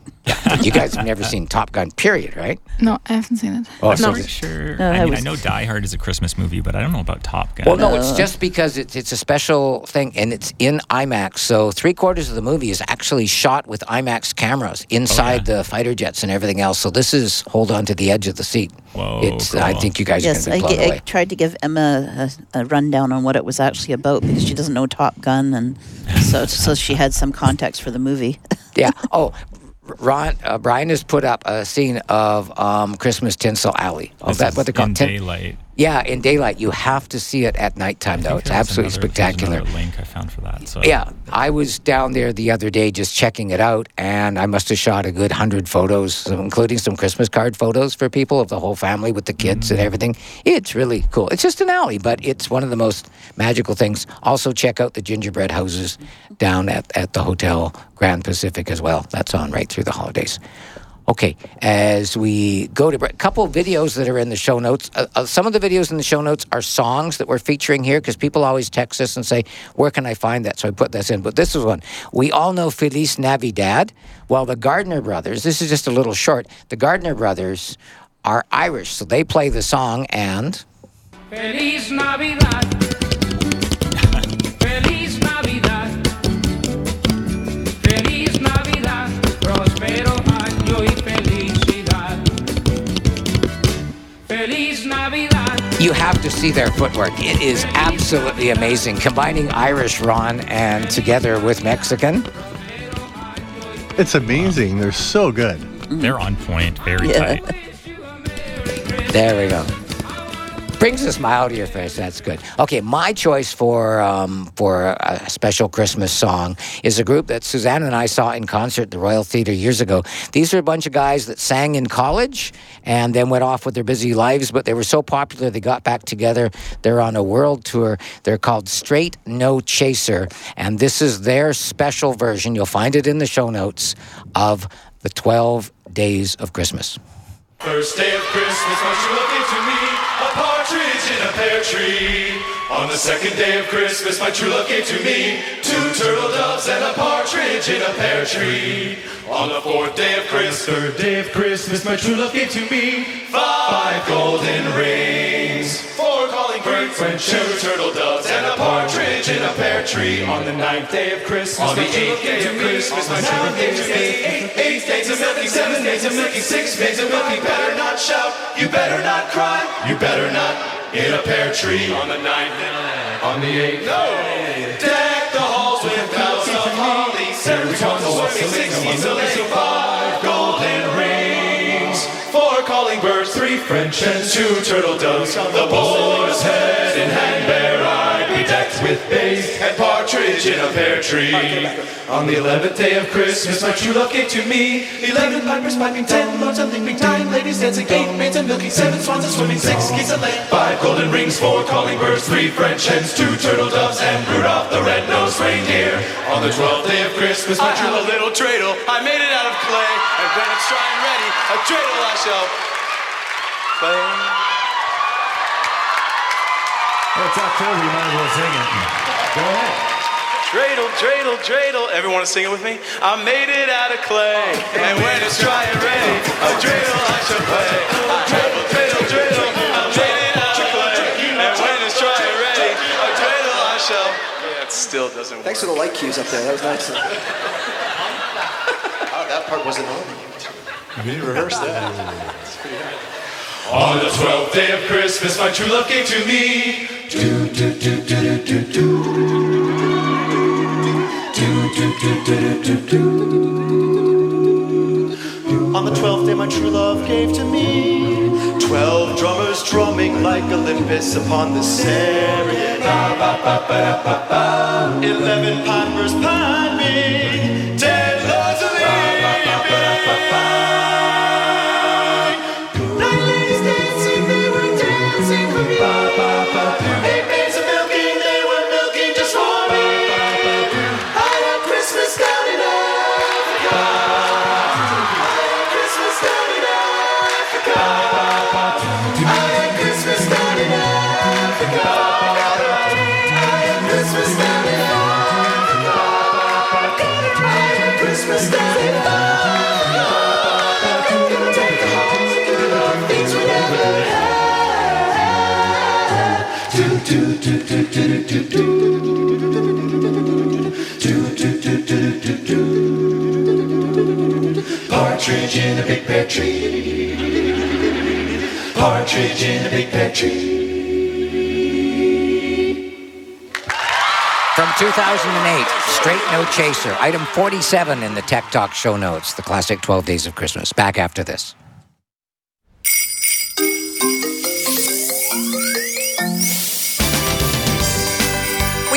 You guys have never seen Top Gun, period, right? No, I haven't seen it. Oh, I'm not so sure. No, I mean, was... I know Die Hard is a Christmas movie, but I don't know about Top Gun. Well, no, it's just because it's, it's a special thing, and it's in IMAX. So three-quarters of the movie is actually shot with IMAX cameras inside oh, yeah. the fighter jets and everything else. So this is hold on to the edge of the seat. Whoa, it's, cool. I think you guys yes, are going to be blown I, away. I tried to give Emma a, a rundown on what it was actually about, because she doesn't know Top Gun, and so, so she had some context for the movie. Yeah. Oh, Ron, uh, Brian has put up a scene of um, Christmas Tinsel Alley. Is that what they call it? Daylight. Yeah, in daylight. You have to see it at nighttime, though. It's absolutely another, spectacular. There's another link I found for that. So. Yeah, I was down there the other day just checking it out, and I must have shot a good hundred photos, including some Christmas card photos for people of the whole family with the kids mm-hmm. and everything. It's really cool. It's just an alley, but it's one of the most magical things. Also, check out the gingerbread houses down at, at the Hotel Grand Pacific as well. That's on right through the holidays. Okay, as we go to a couple of videos that are in the show notes. Uh, uh, some of the videos in the show notes are songs that we're featuring here because people always text us and say, where can I find that? So I put this in. But this is one. We all know Feliz Navidad. Well, the Gardner Brothers, this is just a little short. The Gardner Brothers are Irish, so they play the song and... Feliz Navidad. Feliz Navidad. Feliz Navidad. Prospero. You have to see their footwork. It is absolutely amazing. Combining Irish, Ron, and together with Mexican. It's amazing. Wow. They're so good. They're on point. Very yeah. tight. There we go. Brings a smile to your face. That's good. Okay, my choice for um, for a special Christmas song is a group that Suzanne and I saw in concert at the Royal Theatre years ago. These are a bunch of guys that sang in college and then went off with their busy lives, but they were so popular they got back together. They're on a world tour. They're called Straight No Chaser, and this is their special version. You'll find it in the show notes of the twelve Days of Christmas. First day of Christmas, won't you look into me? A partridge in a pear tree. On the second day of Christmas, my true love gave to me two turtle doves and a partridge in a pear tree. On the fourth day of Christmas, third day of Christmas, my true love gave to me five golden rings, four calling birds, and two turtle doves and a partridge in a pear tree. On the ninth day of Christmas, on the eighth day of Christmas, my true love gave to me eight, eight days of milking, seven days of milking, six days of milking. Better not shout, you better not cry, you better not in a pear tree. On the ninth, on the eighth, no. Deck the halls with bells of holly. Every one's a swimming, sixties a lace, five golden rings, four calling birds, three Frenches, two turtle doves. The boar's head and hangbear I bedecked with bays and partridge in a pear tree. On the eleventh day of Christmas, my true love gave to me eleven pipers piping, ten lords a leaping, nine ladies dancing, eight maids a milking, seven swans a swimming, six geese a laying, five golden rings, four calling birds, three French hens, two turtle doves, and Rudolph the red-nosed reindeer. On the twelfth day of Christmas, I have a little dreidel. I made it out of clay, and when it's dry and ready, a dreidel I shall play. Well, it's October, you might as well sing it. Go ahead. Dreidel, dreidel, dreidel. Everyone sing it with me? I made it out of clay, and when it's dry and ready, a dreidel I shall play. A dreidel, dreidel, dreidel. I made it out of clay, and when it's dry and ready, a dreidel I shall. Yeah, it still doesn't work. Thanks for the light cues up there. That was nice. Oh, that part wasn't on. You didn't rehearse that. That's pretty nice. On the twelfth day of Christmas, my true love gave to me. Do do do do do do do. On the twelfth day my true love gave to me twelve drummers drumming like Olympus upon the Syrian. Eleven pipers piping, ten lords a-leaping, nine ladies dancing, they were dancing for me. Eight maids a-milking, they were milking just for me. Partridge in a big pear tree. Partridge in a big pear tree. From two thousand eight, Straight No Chaser, item forty-seven in the Tech Talk show notes, the classic twelve Days of Christmas. Back after this.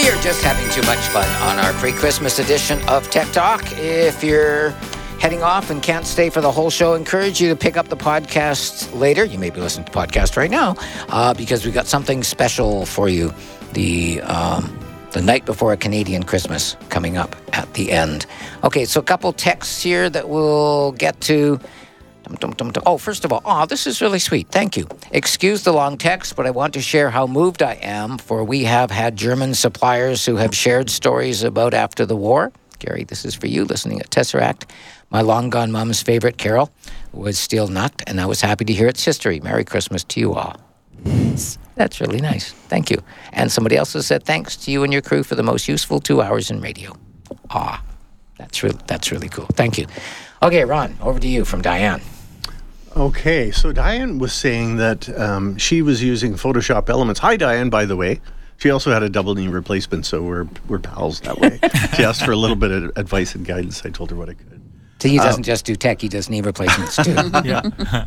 We are just having too much fun on our pre-Christmas edition of Tech Talk. If you're heading off and can't stay for the whole show, encourage you to pick up the podcast later. You may be listening to the podcast right now uh, because we've got something special for you the um, the night before a Canadian Christmas coming up at the end. Okay, so a couple texts here that we'll get to. Oh, first of all, oh, this is really sweet. Thank you. Excuse the long text, but I want to share how moved I am, for we have had German suppliers who have shared stories about after the war. Gary, this is for you, listening at Tesseract. My long-gone mom's favorite carol was Stille Nacht, and I was happy to hear its history. Merry Christmas to you all. That's really nice. Thank you. And somebody else has said, thanks to you and your crew for the most useful two hours in radio. Ah, that's, re- that's really cool. Thank you. Okay, Ron, over to you from Diane. Okay, so Diane was saying that um, she was using Photoshop Elements. Hi, Diane, by the way. She also had a double knee replacement, so we're we're pals that way. She asked for a little bit of advice and guidance. I told her what I could. So he doesn't um, just do tech, he does knee replacements too. Yeah,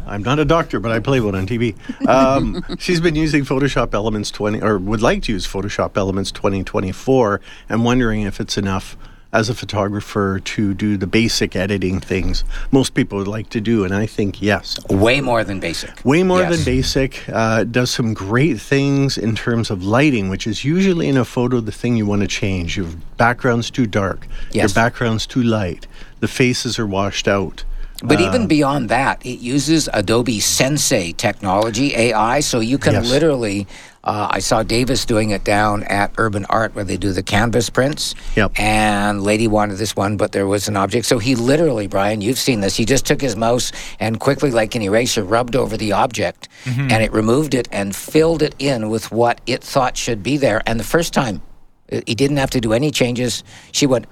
I'm not a doctor, but I play one on T V. Um, she's been using Photoshop Elements twenty, or would like to use Photoshop Elements twenty twenty-four, and wondering if it's enough as a photographer to do the basic editing things most people would like to do, and I think yes. Way more than basic. Way more yes. than basic. Uh, does some great things in terms of lighting, which is usually in a photo the thing you want to change. Your background's too dark. Yes. Your background's too light. The faces are washed out. But uh, even beyond that, it uses Adobe Sensei technology, A I, so you can yes. literally... Uh, I saw Davis doing it down at Urban Art where they do the canvas prints. Yep. And Lady wanted this one, but there was an object. So he literally, Brian, you've seen this. He just took his mouse and quickly, like an eraser, rubbed over the object. Mm-hmm. And it removed it and filled it in with what it thought should be there. And the first time, he didn't have to do any changes. She went,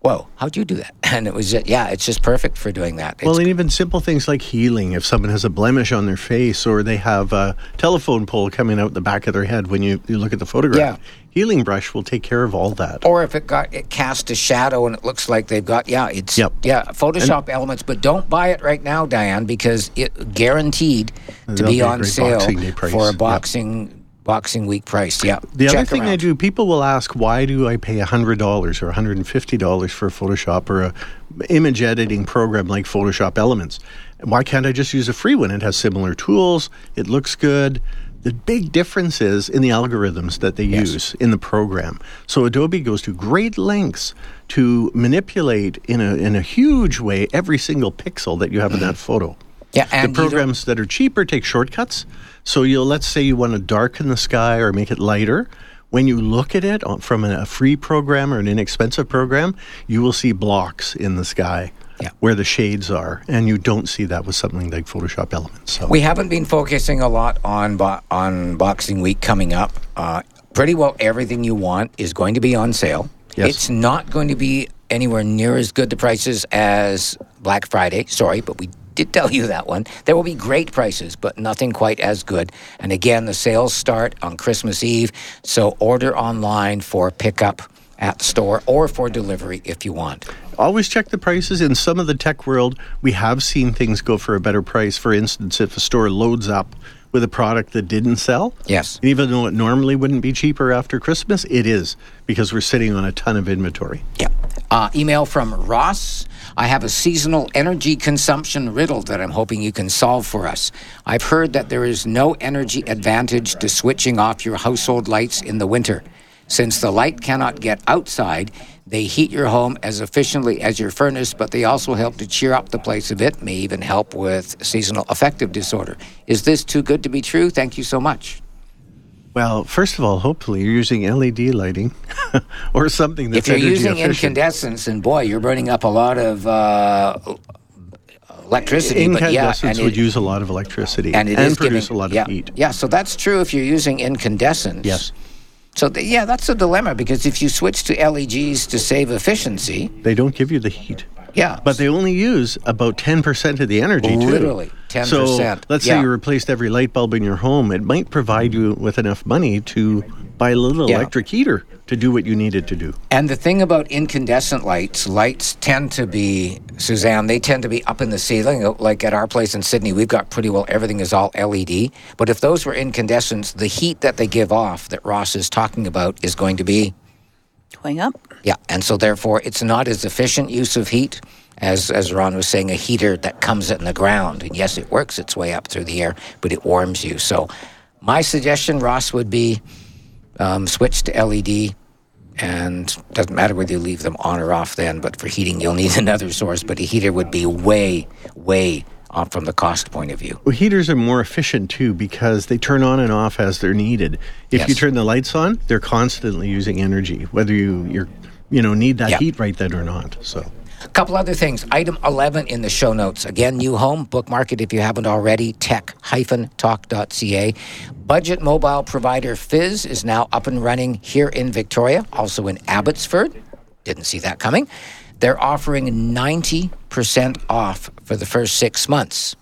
whoa, how'd you do that? And it was, yeah, it's just perfect for doing that. It's well, and even simple things like healing. If someone has a blemish on their face or they have a telephone pole coming out the back of their head when you, you look at the photograph, yeah. healing brush will take care of all that. Or if it got it cast a shadow and it looks like they've got, yeah, it's, yep. yeah, Photoshop and, Elements. But don't buy it right now, Diane, because it guaranteed to be on sale for a Boxing Day yep. Boxing Week price, yeah. The Check other thing around. I do, people will ask, why do I pay one hundred dollars or one hundred fifty dollars for Photoshop or an image editing program like Photoshop Elements? Why can't I just use a free one? It has similar tools. It looks good. The big difference is in the algorithms that they yes. use in the program. So Adobe goes to great lengths to manipulate in a in a huge way every single pixel that you have in that photo. Yeah, and the programs that are cheaper take shortcuts. So you'll let's say you want to darken the sky or make it lighter. When you look at it on, from a free program or an inexpensive program, you will see blocks in the sky yeah. where the shades are, and you don't see that with something like Photoshop Elements. So. We haven't been focusing a lot on bo- on Boxing Week coming up. Uh, pretty well everything you want is going to be on sale. Yes. It's not going to be anywhere near as good to prices as Black Friday. Sorry, but we did tell you that one. There will be great prices, but nothing quite as good. And again, the sales start on Christmas Eve, so order online for pickup at store or for delivery if you want. Always check the prices. In some of the tech world, we have seen things go for a better price. For instance, if a store loads up with a product that didn't sell, yes, even though it normally wouldn't be cheaper after Christmas, it is, because we're sitting on a ton of inventory. Yeah. Uh, email from Ross. I have a seasonal energy consumption riddle that I'm hoping you can solve for us. I've heard that there is no energy advantage to switching off your household lights in the winter. Since the light cannot get outside, they heat your home as efficiently as your furnace, but they also help to cheer up the place a bit, may even help with seasonal affective disorder. Is this too good to be true? Thank you so much. Well, first of all, hopefully you're using L E D lighting or something that's energy efficient. If you're using incandescents, and boy, you're burning up a lot of... Uh, electricity, incandescents but yeah, and would it, use a lot of electricity and, it and is produce giving, a lot yeah, of heat. Yeah, so that's true if you're using incandescents. Yes. So th- yeah, that's a dilemma, because if you switch to L E Ds to save efficiency, they don't give you the heat. Yeah, but they only use about ten percent of the energy. Literally, ten percent. So let's yeah. say you replaced every light bulb in your home. It might provide you with enough money to buy a little yeah. electric heater to do what you needed to do. And the thing about incandescent lights, lights tend to be, Suzanne, they tend to be up in the ceiling. Like at our place in Sydney, we've got pretty well everything is all L E D. But if those were incandescents, the heat that they give off that Ross is talking about is going to be going up. Yeah, and so therefore it's not as efficient use of heat as, as Ron was saying, a heater that comes in the ground. And yes, it works its way up through the air, but it warms you. So my suggestion, Ross, would be um, switch to L E D. And it doesn't matter whether you leave them on or off then, but for heating, you'll need another source. But a heater would be way, way off from the cost point of view. Well, heaters are more efficient, too, because they turn on and off as they're needed. If yes. you turn the lights on, they're constantly using energy, whether you you're, you know, need that yep. heat right then or not. So, a couple other things. Item eleven in the show notes. Again, new home. Bookmark it if you haven't already. tech dash talk dot c a. Budget mobile provider Fizz is now up and running here in Victoria, also in Abbotsford. Didn't see that coming. They're offering ninety percent off for the first six months.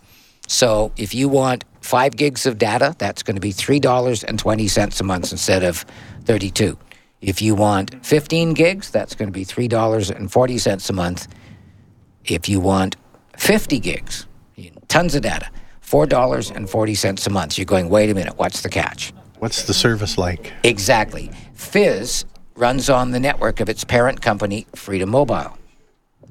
So if you want five gigs of data, that's going to be three dollars and twenty cents a month instead of thirty-two dollars. If you want fifteen gigs, that's going to be three dollars and forty cents a month. If you want fifty gigs, tons of data, four dollars and forty cents a month. You're going, wait a minute, what's the catch? What's the service like? Exactly. Fizz runs on the network of its parent company, Freedom Mobile.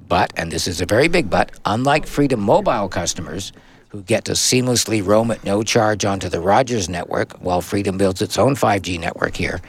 But, and this is a very big but, unlike Freedom Mobile customers who get to seamlessly roam at no charge onto the Rogers network while Freedom builds its own five G network here,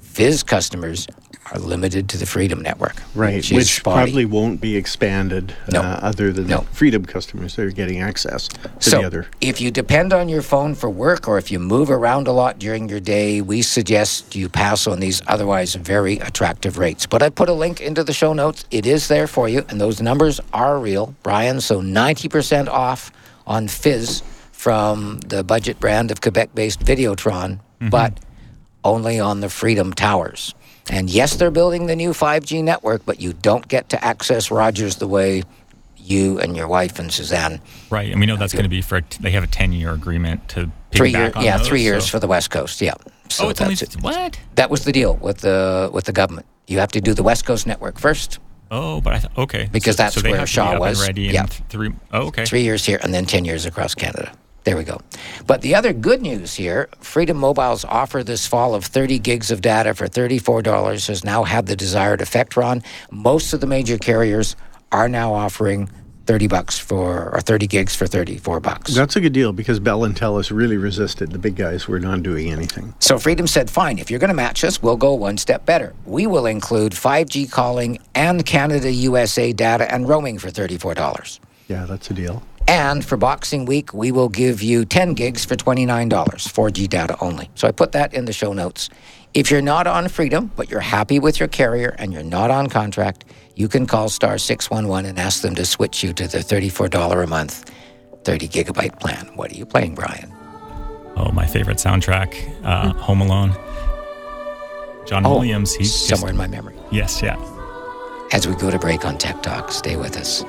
Fizz customers are limited to the Freedom network. Right, which, which probably won't be expanded no. uh, other than no. the Freedom customers that are getting access to so the other. So if you depend on your phone for work or if you move around a lot during your day, we suggest you pass on these otherwise very attractive rates. But I put a link into the show notes. It is there for you, and those numbers are real, Brian. So ninety percent off on Fizz from the budget brand of Quebec-based Videotron, mm-hmm. but only on the Freedom Towers. And yes, they're building the new five G network, but you don't get to access Rogers the way you and your wife and Suzanne. Right, and we know that's going to be for, they have a ten-year agreement to piggyback year, on Yeah, those, three so. years for the West Coast, yeah. So oh, it's only, it. what? That was the deal with the with the government. You have to do the West Coast network first. Oh, but I thought, okay. Because so, that's so where Shaw was. Yeah. Three, oh, okay. Three years here and then ten years across Canada. There we go. But the other good news here, Freedom Mobile's offer this fall of thirty gigs of data for thirty-four dollars has now had the desired effect, Ron. Most of the major carriers are now offering thirty bucks for, or thirty gigs for thirty-four bucks. That's a good deal because Bell and Telus really resisted. The big guys were not doing anything. So Freedom said, fine, if you're going to match us, we'll go one step better. We will include five G calling and Canada, U S A data and roaming for thirty-four dollars. Yeah, that's a deal. And for Boxing Week, we will give you ten gigs for twenty-nine dollars, four G data only. So I put that in the show notes. If you're not on Freedom, but you're happy with your carrier and you're not on contract, you can call star six one one and ask them to switch you to the thirty-four dollars a month, thirty gigabyte plan. What are you playing, Brian? Oh, my favorite soundtrack, uh, mm-hmm. Home Alone. John oh, Williams. He's somewhere just, in my memory. Yes, yeah. As we go to break on Tech Talk, stay with us.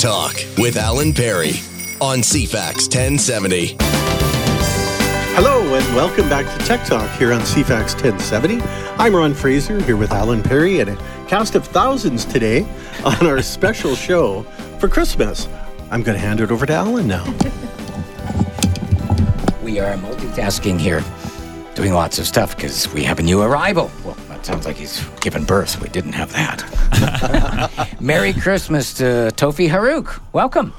Talk with Alan Perry on C FAX ten seventy. Hello and welcome back to Tech Talk here on C FAX ten seventy. I'm Ron Fraser here with Alan Perry and a cast of thousands today on our special show for Christmas. I'm going to hand it over to Alan now. We are multitasking here, doing lots of stuff because we have a new arrival. Well, sounds like he's given birth. We didn't have that. Merry Christmas to Tofi Harouk. Welcome.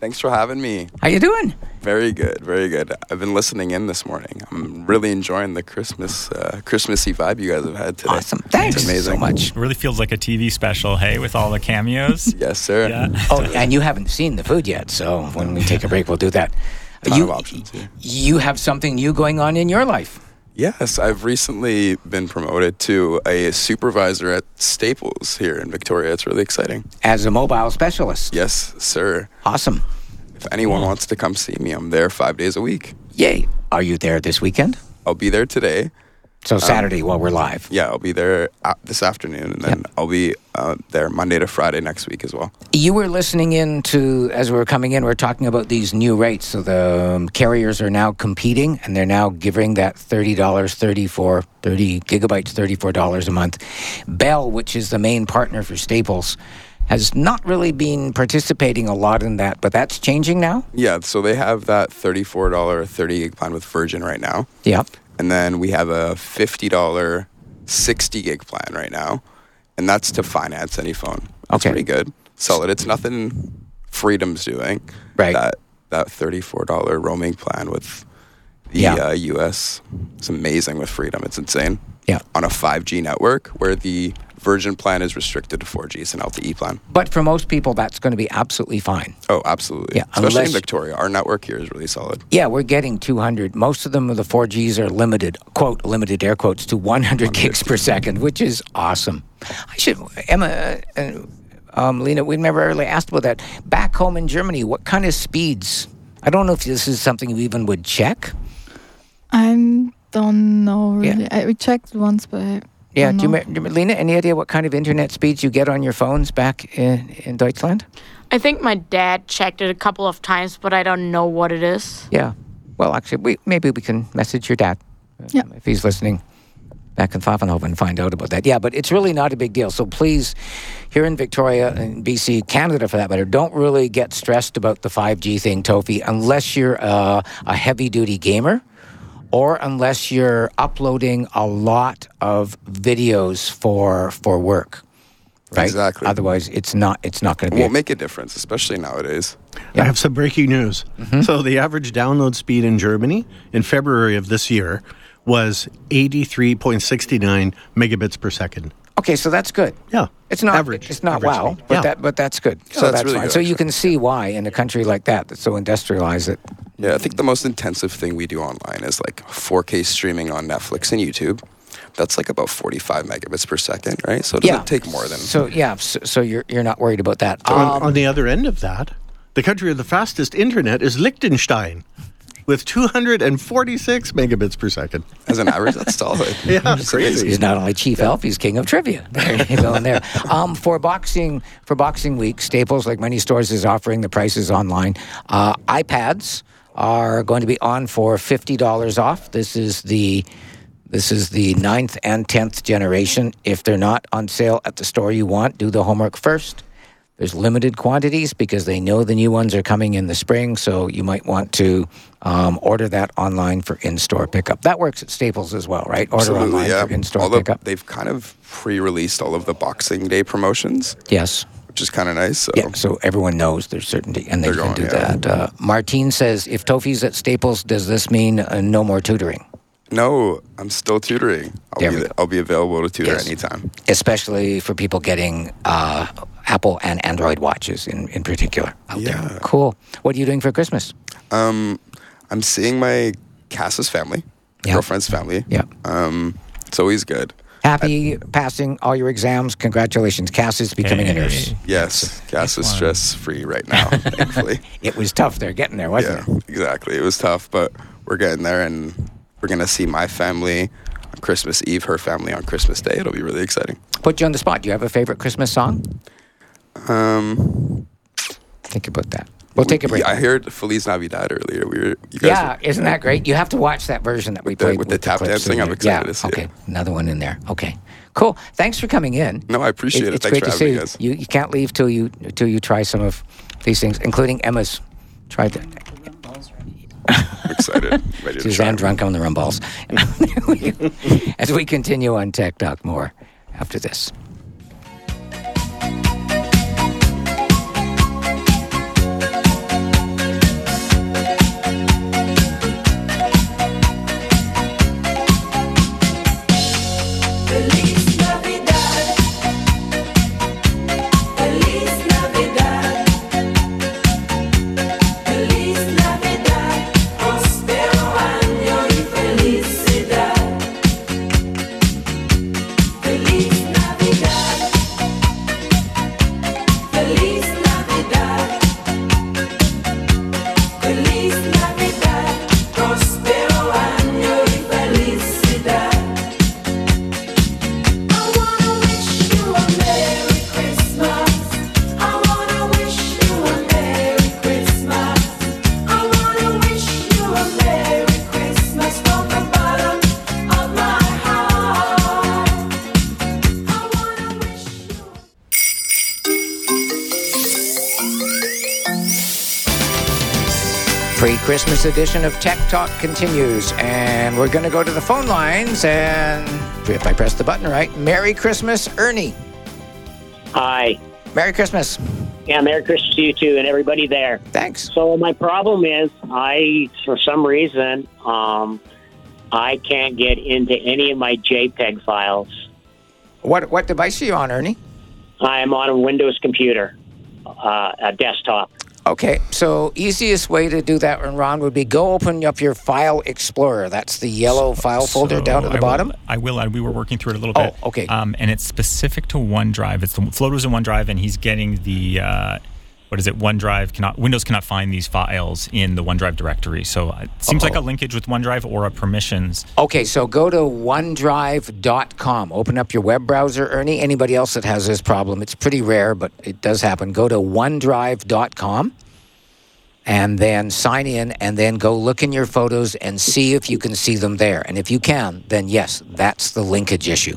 Thanks for having me. How you doing? Very good, very good. I've been listening in this morning. I'm really enjoying the Christmas, uh, Christmassy vibe you guys have had today. Awesome. Thanks so much. It really feels like a T V special, hey, with all the cameos. Yes, sir. Yeah. Oh, and you haven't seen the food yet, so when we take a break, we'll do that. A lot you, of options here. You have something new going on in your life. Yes, I've recently been promoted to a supervisor at Staples here in Victoria. It's really exciting. As a mobile specialist? Yes, sir. Awesome. If anyone oh. wants to come see me, I'm there five days a week. Yay. Are you there this weekend? I'll be there today. So Saturday um, while we're live. Yeah, I'll be there this afternoon, and then yep. I'll be uh, there Monday to Friday next week as well. You were listening in to, as we were coming in, we were talking about these new rates. So the um, carriers are now competing, and they're now giving that thirty dollars, thirty-four, thirty gigabytes, thirty-four dollars a month. Bell, which is the main partner for Staples, has not really been participating a lot in that, but that's changing now? Yeah, so they have that thirty-four dollars thirty gig plan with Virgin right now. Yeah. And then we have a fifty dollars sixty gig plan right now, and that's to finance any phone. That's okay. pretty good. Solid. It's nothing Freedom's doing. Right. That that thirty-four dollars roaming plan with the yeah. uh, U S is amazing with Freedom. It's insane. Yeah. On a five G network where the Virgin plan is restricted to four G. It's an L T E plan. But for most people, that's going to be absolutely fine. Oh, absolutely. Yeah, especially unless, in Victoria. Our network here is really solid. Yeah, we're getting two hundred. Most of them of the four Gs are limited, quote, limited air quotes, to one hundred, one hundred gigs per second, which is awesome. I should, Emma and um, Lena, we never really asked about that. Back home in Germany, what kind of speeds? I don't know if this is something you even would check. I don't know, really. Yeah. I, we checked once, but... I Yeah, do you, do you, Lena, any idea what kind of internet speeds you get on your phones back in, in Deutschland? I think my dad checked it a couple of times, but I don't know what it is. Yeah. Well, actually, we, maybe we can message your dad uh, yeah. if he's listening back in Pfaffenhofen and find out about that. Yeah, but it's really not a big deal. So please, here in Victoria and B C, Canada for that matter, don't really get stressed about the five G thing, Tofi, unless you're uh, a heavy-duty gamer. Or unless you're uploading a lot of videos for for work, right? Exactly. Otherwise, it's not it's not going to be. It won't make a difference, especially nowadays. Yeah. I have some breaking news. Mm-hmm. So the average download speed in Germany in February of this year was eighty-three point six nine megabits per second. Okay, so that's good. Yeah. It's not average. It's not average wow, speed. but yeah. that but that's good. So, so that's, that's really fine. Good, so you can see why in a country like that that's so industrialized that. Yeah, I think the most intensive thing we do online is like four K streaming on Netflix and YouTube. That's like about forty-five megabits per second, right? So it doesn't yeah. take more than So yeah, so, so you're you're not worried about that. So um, on, on the other end of that, the country with the fastest internet is Liechtenstein, with two hundred forty-six megabits per second. As an average, that's solid. Yeah, that's crazy. He's not only chief yeah. elf, he's king of trivia. There you go in there. Um, for Boxing for Boxing Week, Staples, like many stores, is offering the prices online. Uh, iPads are going to be on for fifty dollars off. This is the this is the ninth and tenth generation. If they're not on sale at the store you want, do the homework first. There's limited quantities because they know the new ones are coming in the spring, so you might want to um, order that online for in-store pickup. That works at Staples as well, right? Order Absolutely, online yeah. for in-store Although pickup. They've kind of pre-released all of the Boxing Day promotions. Yes. Which is kind of nice. So. Yeah, so everyone knows there's certainty, and they They're can going, do yeah. that. Uh, Martine says, if Tofi's at Staples, does this mean uh, no more tutoring? No, I'm still tutoring. I'll, there be, the, I'll be available to tutor yes. anytime. Especially for people getting... Uh, Apple and Android watches in, in particular out yeah. there. Cool. What are you doing for Christmas? Um, I'm seeing my Cass's family, yeah. girlfriend's family. Yeah. Um, it's always good. Happy I, passing all your exams. Congratulations. Cass is becoming hey. a nurse. Yes. Cass is stress-free right now, thankfully. It was tough there getting there, wasn't yeah, it? Exactly. It was tough, but we're getting there, and we're going to see my family on Christmas Eve, her family on Christmas Day. It'll be really exciting. Put you on the spot. Do you have a favorite Christmas song? Um, think about that. We'll we, take a break. Yeah, I heard Feliz Navidad earlier. We were, you guys yeah, were, isn't that great? You have to watch that version that we with played. The, with, with the tap dancing, I'm excited yeah, to see. Okay, it. Another one in there. Okay, cool. Thanks for coming in. No, I appreciate it. it. It's Thanks great for to having see. me, guys. You, you can't leave till you, till you try some of these things, including Emma's. Try that. I'm excited. Ready to Suzanne drunk on the rum balls. As we continue on Tech Talk more after this. Feliz Navidad. Pre-Christmas edition of Tech Talk continues, and we're going to go to the phone lines, and if I press the button right, Merry Christmas, Ernie. Hi. Merry Christmas. Yeah, Merry Christmas to you, too, and everybody there. Thanks. So my problem is I, for some reason, um, I can't get into any of my JPEG files. What what device are you on, Ernie? I'm on a Windows computer, uh, a desktop. Okay, so easiest way to do that, Ron, would be go open up your File Explorer. That's the yellow so, file folder so down at the I bottom. Will, I will. I, we were working through it a little oh, bit. Oh, okay. Um, and it's specific to OneDrive. It's the Float was in OneDrive, and he's getting the uh, what is it? OneDrive cannot Windows cannot find these files in the OneDrive directory. So it seems Uh-oh. like a linkage with OneDrive or a permissions. Okay, so go to OneDrive dot com. Open up your web browser, Ernie. Anybody else that has this problem? It's pretty rare, but it does happen. Go to OneDrive dot com. And then sign in, and then go look in your photos and see if you can see them there. And if you can, then yes, that's the linkage issue.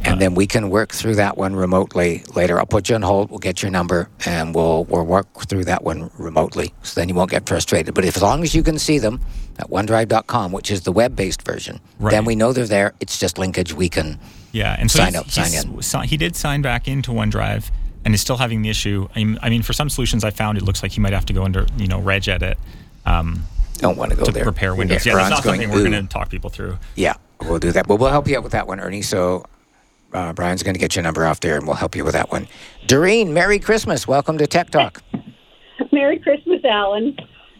And uh, then we can work through that one remotely later. I'll put you on hold. We'll get your number, and we'll we'll work through that one remotely. So then you won't get frustrated. But if, as long as you can see them at OneDrive dot com, which is the web-based version, right. Then we know they're there. It's just linkage. We can yeah, and so sign up, sign in. He did sign back into OneDrive. And is still having the issue. I mean, for some solutions I found, it looks like he might have to go under, you know, regedit. Um, Don't want to go to there. To repair Windows. Yeah, yeah that's not going, something we're going to talk people through. Yeah, we'll do that. But we'll help you out with that one, Ernie. So uh, Brian's going to get your number off there, and we'll help you with that one. Doreen, Merry Christmas. Welcome to Tech Talk. Merry Christmas, Alan.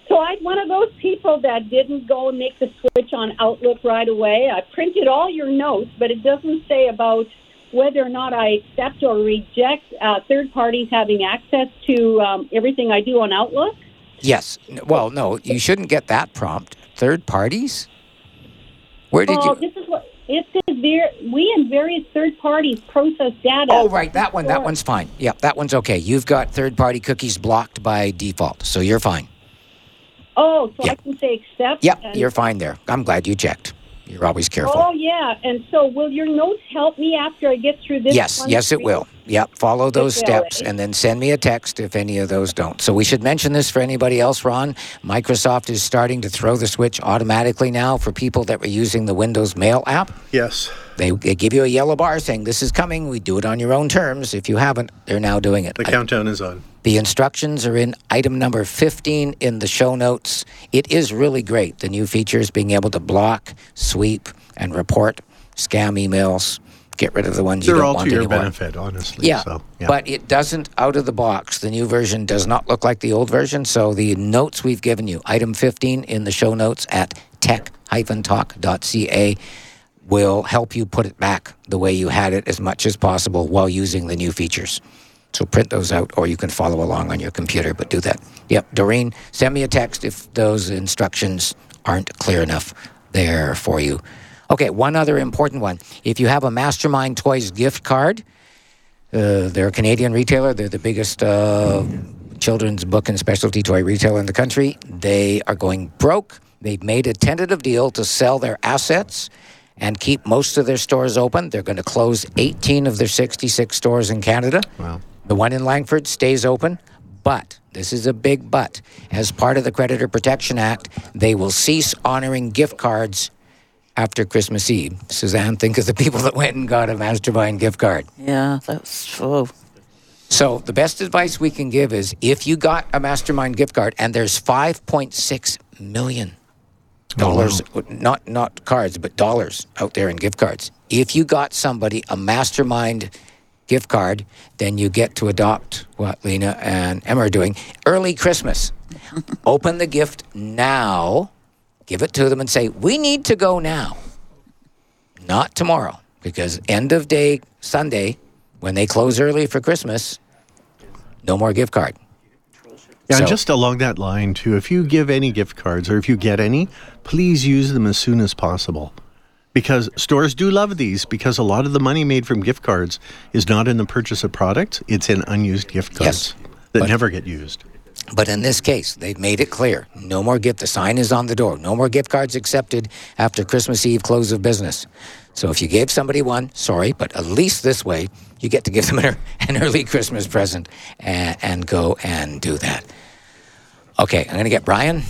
So I'm one of those people that didn't go and make the switch on Outlook right away. I printed all your notes, but it doesn't say about whether or not I accept or reject uh, third parties having access to um, everything I do on Outlook? Yes. Well, no, you shouldn't get that prompt. Third parties? Where did oh, you... This is what, it says there, we and various third parties process data. Oh, right, that one, that one's fine. Yeah, that one's okay. You've got third-party cookies blocked by default, so you're fine. Oh, so yeah. I can say accept? Yeah, and- you're fine there. I'm glad you checked. You're always careful. Oh, yeah. And so will your notes help me after I get through this? Yes. Yes, screen? It will. Yep. Follow those okay, steps, right. And then send me a text if any of those don't. So we should mention this for anybody else, Ron. Microsoft is starting to throw the switch automatically now for people that were using the Windows Mail app. Yes. They, they give you a yellow bar saying, this is coming. We do it on your own terms. If you haven't, they're now doing it. The I, countdown is on. The instructions are in item number fifteen in the show notes. It is really great, the new features, being able to block, sweep, and report scam emails. Get rid of the ones They're you don't want anymore. They're all to your benefit, honestly. Yeah, so, yeah, but it doesn't, out of the box, the new version does not look like the old version, so the notes we've given you, item fifteen in the show notes at tech dash talk dot c a, will help you put it back the way you had it as much as possible while using the new features. So print those out, or you can follow along on your computer, but do that. Yep, Doreen, send me a text if those instructions aren't clear enough there for you. Okay, one other important one. If you have a Mastermind Toys gift card, uh, they're a Canadian retailer. They're the biggest uh, children's book and specialty toy retailer in the country. They are going broke. They've made a tentative deal to sell their assets and keep most of their stores open. They're going to close eighteen of their sixty-six stores in Canada. Wow. The one in Langford stays open, but, this is a big but, as part of the Creditor Protection Act, they will cease honoring gift cards after Christmas Eve. Suzanne, think of the people that went and got a Mastermind gift card. Yeah, that's true. So the best advice we can give is if you got a Mastermind gift card, and there's five point six million dollars, dollars, oh, wow. not, not cards, but dollars out there in gift cards. If you got somebody a Mastermind gift card, then you get to adopt what Lena and Emma are doing. Early Christmas. Open the gift now. Give it to them and say, we need to go now. Not tomorrow. Because end of day, Sunday, when they close early for Christmas, no more gift card. Yeah, so, and just along that line, too, if you give any gift cards or if you get any, please use them as soon as possible. Because stores do love these, because a lot of the money made from gift cards is not in the purchase of products, it's in unused gift cards yes, that but, never get used. But in this case, they've made it clear. No more gift. The sign is on the door. No more gift cards accepted after Christmas Eve close of business. So if you gave somebody one, sorry, but at least this way, you get to give them an early Christmas present and, and go and do that. Okay, I'm going to get Brian.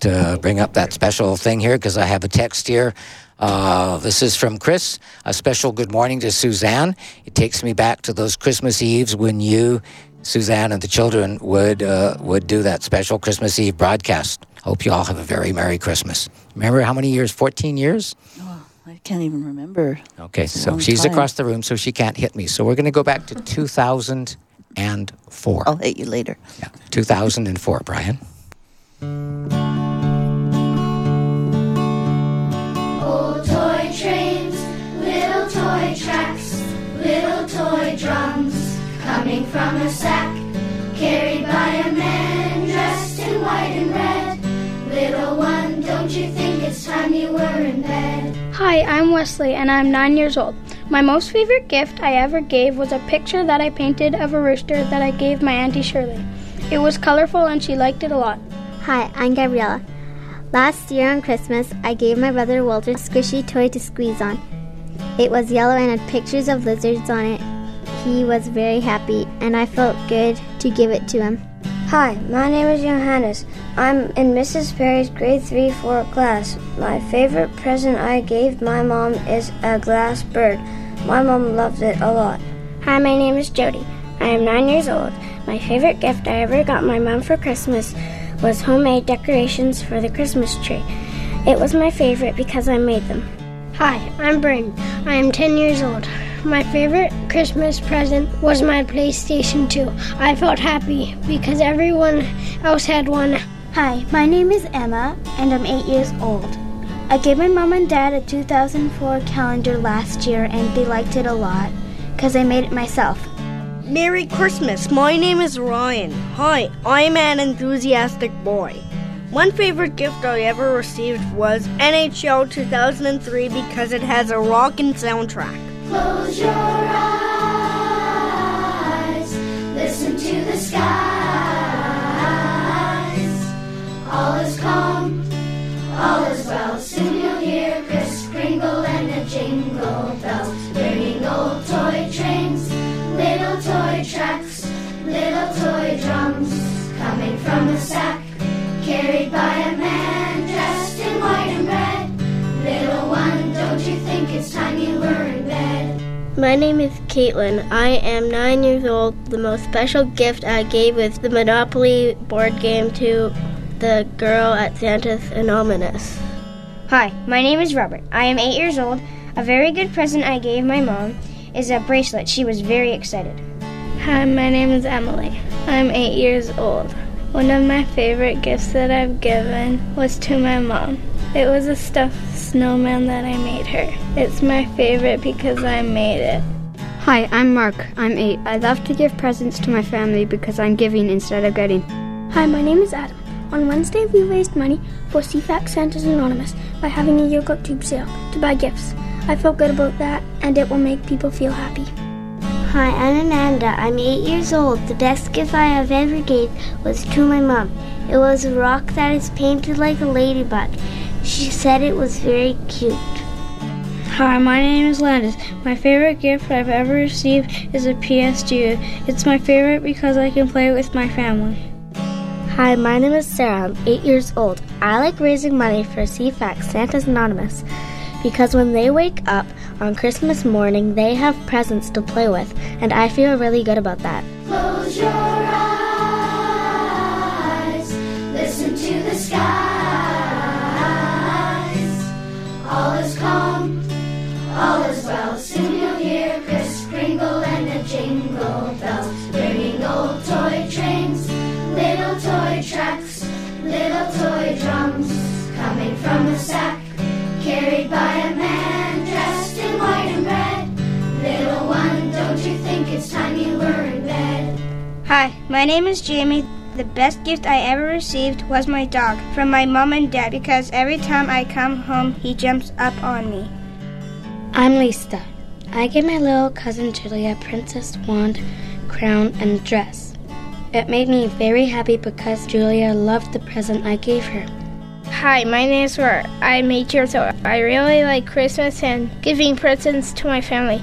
to bring up that special thing here because I have a text here. Uh, this is from Chris. A special good morning to Suzanne. It takes me back to those Christmas Eves when you, Suzanne, and the children would uh, would do that special Christmas Eve broadcast. Hope you all have a very Merry Christmas. Remember how many years? fourteen years? Oh, I can't even remember. Okay, so she's time. Across the room, so she can't hit me. So we're going to go back to two thousand four. I'll hit you later. Yeah, two thousand four, Brian. Oh, toy trains, little toy tracks, little toy drums, coming from a sack, carried by a man dressed in white and red. Little one, don't you think it's time you were in bed? Hi, I'm Wesley, and I'm nine years old. My most favorite gift I ever gave was a picture that I painted of a rooster that I gave my Auntie Shirley. It was colorful, and she liked it a lot. Hi, I'm Gabriella. Last year on Christmas, I gave my brother Walter a squishy toy to squeeze on. It was yellow and had pictures of lizards on it. He was very happy, and I felt good to give it to him. Hi, my name is Johannes. I'm in Missus Perry's grade three four class. My favorite present I gave my mom is a glass bird. My mom loved it a lot. Hi, my name is Jody. I am nine years old. My favorite gift I ever got my mom for Christmas was homemade decorations for the Christmas tree. It was my favorite because I made them. Hi, I'm Brayden. I am ten years old. My favorite Christmas present was my PlayStation two. I felt happy because everyone else had one. Hi, my name is Emma, and I'm eight years old. I gave my mom and dad a two thousand four calendar last year, and they liked it a lot because I made it myself. Merry Christmas. My name is Ryan. Hi, I'm an enthusiastic boy. One favorite gift I ever received was N H L two thousand three because it has a rockin' soundtrack. Close your eyes, listen to the skies. All is calm, all is well. Soon you'll hear Kris Kringle and a jingle bell, bringing old toy trains, little toy tracks, little toy drums, coming from a sack, carried by a man dressed in white and red. Little one, don't you think it's time you were in bed? My name is Caitlin. I am nine years old. The most special gift I gave was the Monopoly board game to the girl at Santa's Anonymous. Hi, my name is Robert. I am eight years old. A very good present I gave my mom is a bracelet. She was very excited. Hi, my name is Emily. I'm eight years old. One of my favorite gifts that I've given was to my mom. It was a stuffed snowman that I made her. It's my favorite because I made it. Hi, I'm Mark. I'm eight. I love to give presents to my family because I'm giving instead of getting. Hi, my name is Adam. On Wednesday, we raised money for C FAX Santa's Anonymous by having a yogurt tube sale to buy gifts. I felt good about that, and it will make people feel happy. Hi, I'm Amanda. I'm eight years old. The best gift I have ever gave was to my mom. It was a rock that is painted like a ladybug. She said it was very cute. Hi, my name is Landis. My favorite gift I've ever received is a P S two. It's my favorite because I can play it with my family. Hi, my name is Sarah. I'm eight years old. I like raising money for C FAX Santa's Anonymous, because when they wake up on Christmas morning, they have presents to play with, and I feel really good about that. Close your eyes, listen to the skies. All is calm, all is well. Soon you'll hear Kris Kringle and a jingle bell, bringing old toy trains, little toy tracks, little toy drums, coming from a sack, carried by a man dressed in white and red. Little one, don't you think it's time you were in bed? Hi, my name is Jamie. The best gift I ever received was my dog from my mom and dad because every time I come home, he jumps up on me. I'm Lisa. I gave my little cousin Julie a princess wand, crown, and dress. It made me very happy because Julia loved the present I gave her. Hi, my name is Laura. I'm eight years old. I really like Christmas and giving presents to my family.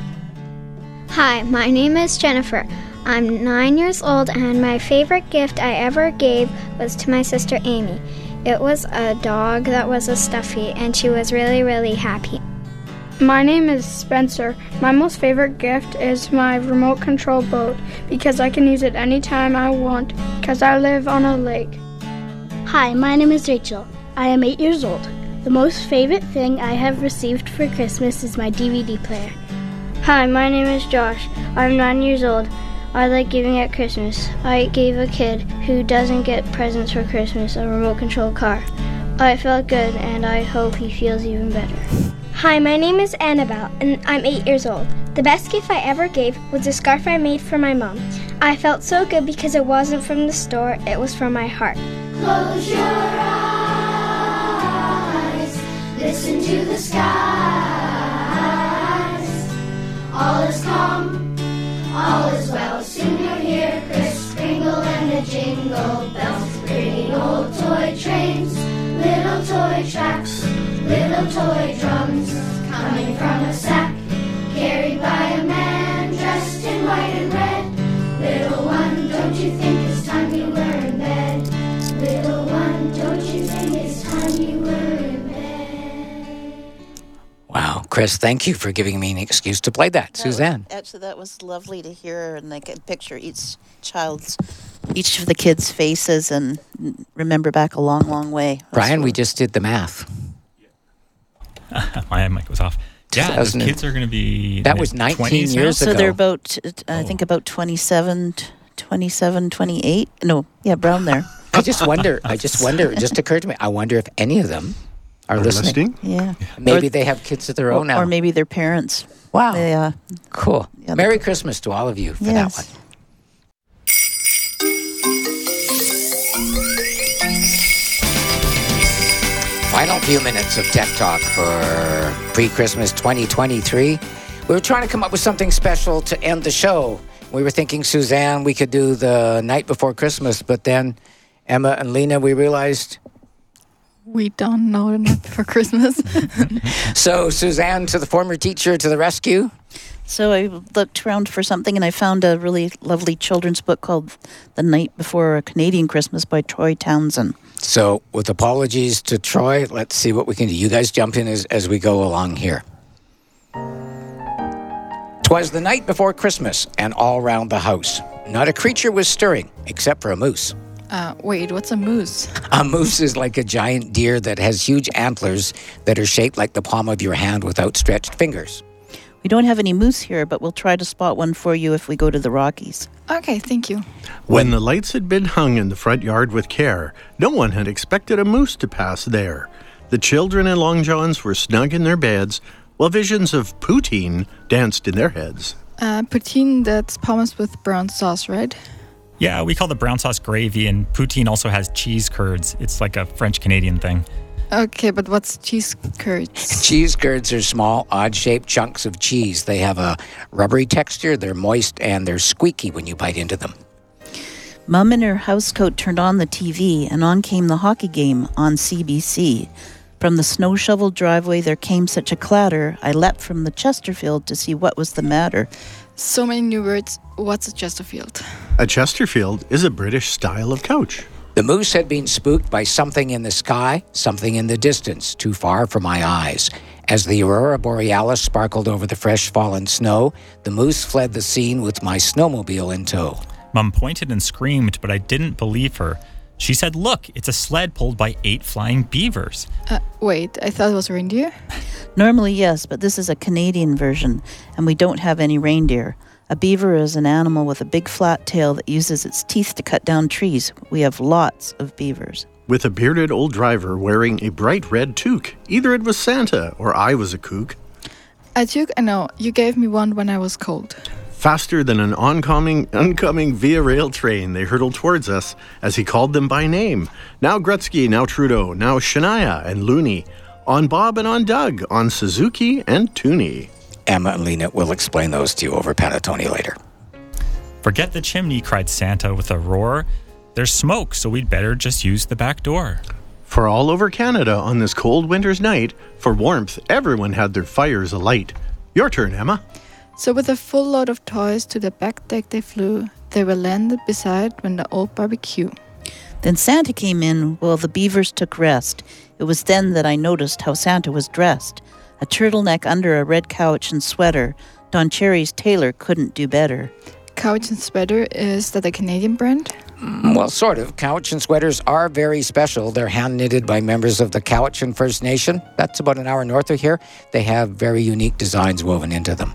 Hi, my name is Jennifer. I'm nine years old, and my favorite gift I ever gave was to my sister Amy. It was a dog that was a stuffy, and she was really, really happy. My name is Spencer. My most favorite gift is my remote control boat because I can use it anytime I want because I live on a lake. Hi, my name is Rachel. I am eight years old. The most favorite thing I have received for Christmas is my D V D player. Hi, my name is Josh. I'm nine years old. I like giving at Christmas. I gave a kid who doesn't get presents for Christmas a remote control car. I felt good, and I hope he feels even better. Hi, my name is Annabelle, and I'm eight years old. The best gift I ever gave was a scarf I made for my mom. I felt so good because it wasn't from the store, it was from my heart. Close your eyes, listen to the skies. All is calm, all is well, soon you'll hear Kris Kringle and the jingle bells, bringing old toy trains, little toy tracks. Little toy drums coming from a sack, carried by a man dressed in white and red. Little one, don't you think it's time you were in bed? Little one, don't you think it's time you were in bed? Wow, Kris, thank you for giving me an excuse to play that, that Suzanne. Was, actually, that was lovely to hear, and I could picture each child's, each of the kids' faces and remember back a long, long way. Brian, we just did the math. My mic was off. Yeah, those kids are going to be... That was nineteen years ago. So they're about, uh, oh. I think about twenty-seven, twenty-seven, twenty-eight. No, yeah, brown there. I just wonder, I just wonder, it just occurred to me, I wonder if any of them are, are listening. listening. Yeah. yeah. Maybe or, they have kids of their own or, now. Or maybe their parents. Wow. They, uh, cool. Yeah, Merry they, Christmas to all of you for yes. that one. Final few minutes of Tech Talk for pre-Christmas twenty twenty-three. We were trying to come up with something special to end the show. We were thinking, Suzanne, we could do the night before Christmas, but then Emma and Lena, we realized... We don't know the night before Christmas. So, Suzanne, to the former teacher, to the rescue... So I looked around for something, and I found a really lovely children's book called The Night Before a Canadian Christmas by Troy Townsend. So with apologies to Troy, let's see what we can do. You guys jump in as, as we go along here. "'Twas the night before Christmas, and all round the house. Not a creature was stirring, except for a moose." Uh, wait, what's a moose? A moose is like a giant deer that has huge antlers that are shaped like the palm of your hand with outstretched fingers. We don't have any moose here, but we'll try to spot one for you if we go to the Rockies. Okay, thank you. When the lights had been hung in the front yard with care, no one had expected a moose to pass there. The children in long johns were snug in their beds, while visions of poutine danced in their heads. Uh, poutine, that's pommes with brown sauce, right? Yeah, we call the brown sauce gravy, and poutine also has cheese curds. It's like a French-Canadian thing. Okay, but what's cheese curds? Cheese curds are small, odd-shaped chunks of cheese. They have a rubbery texture, they're moist, and they're squeaky when you bite into them. Mum in her housecoat turned on the T V, and on came the hockey game on C B C. From the snow-shoveled driveway there came such a clatter. I leapt from the Chesterfield to see what was the matter. So many new words. What's a Chesterfield? A Chesterfield is a British style of couch. The moose had been spooked by something in the sky, something in the distance, too far for my eyes. As the aurora borealis sparkled over the fresh fallen snow, the moose fled the scene with my snowmobile in tow. Mum pointed and screamed, but I didn't believe her. She said, "Look, it's a sled pulled by eight flying beavers." Uh, wait, I thought it was reindeer? Normally, yes, but this is a Canadian version, and we don't have any reindeer. A beaver is an animal with a big flat tail that uses its teeth to cut down trees. We have lots of beavers. With a bearded old driver wearing a bright red toque. Either it was Santa or I was a kook. A toque? No, you gave me one when I was cold. Faster than an oncoming, oncoming Via Rail train, they hurtled towards us as he called them by name. Now Gretzky, now Trudeau, now Shania and Looney. On Bob and on Doug, on Suzuki and Tooney. Emma and Lena will explain those to you over panettone later. "Forget the chimney," cried Santa with a roar. "There's smoke, so we'd better just use the back door." For all over Canada on this cold winter's night, for warmth, everyone had their fires alight. Your turn, Emma. So with a full load of toys to the back deck they flew. They were landed beside when the old barbecue. Then Santa came in while the beavers took rest. It was then that I noticed how Santa was dressed. A turtleneck under a red couch and sweater. Don Cherry's tailor couldn't do better. Couch and sweater, is that a Canadian brand? Well, sort of. Couch and sweaters are very special. They're hand-knitted by members of the Couch and First Nation. That's about an hour north of here. They have very unique designs woven into them.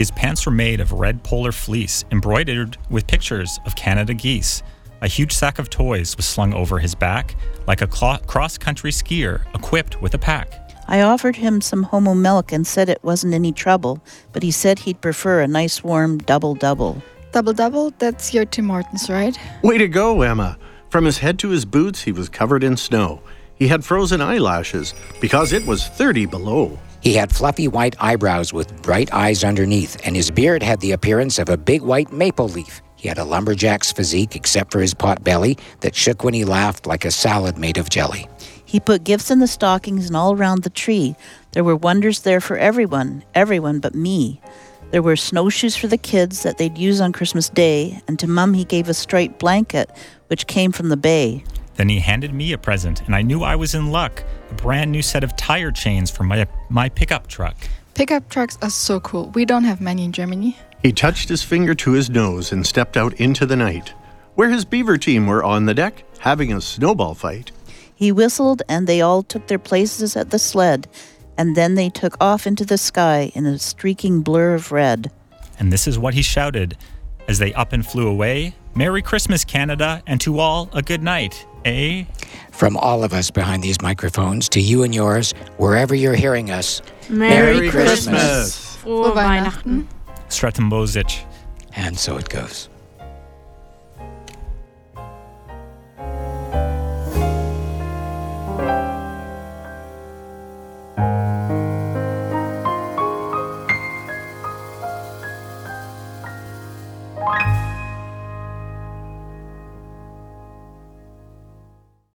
His pants were made of red polar fleece, embroidered with pictures of Canada geese. A huge sack of toys was slung over his back, like a cl- cross-country skier equipped with a pack. I offered him some homo milk and said it wasn't any trouble, but he said he'd prefer a nice warm double-double. Double-double? That's your Tim Hortons, right? Way to go, Emma. From his head to his boots, he was covered in snow. He had frozen eyelashes because it was thirty below. He had fluffy white eyebrows with bright eyes underneath, and his beard had the appearance of a big white maple leaf. He had a lumberjack's physique except for his pot belly that shook when he laughed like a salad made of jelly. He put gifts in the stockings and all around the tree. There were wonders there for everyone, everyone but me. There were snowshoes for the kids that they'd use on Christmas Day, and to Mum he gave a striped blanket, which came from the bay. Then he handed me a present, and I knew I was in luck. A brand new set of tire chains for my, my pickup truck. Pickup trucks are so cool. We don't have many in Germany. He touched his finger to his nose and stepped out into the night, where his beaver team were on the deck having a snowball fight. He whistled, and they all took their places at the sled, and then they took off into the sky in a streaking blur of red. And this is what he shouted as they up and flew away. Merry Christmas, Canada, and to all a good night, eh? From all of us behind these microphones, to you and yours, wherever you're hearing us, Merry, Merry Christmas. Christmas. Frohe Weihnachten. Stratembozic. And so it goes. Bye.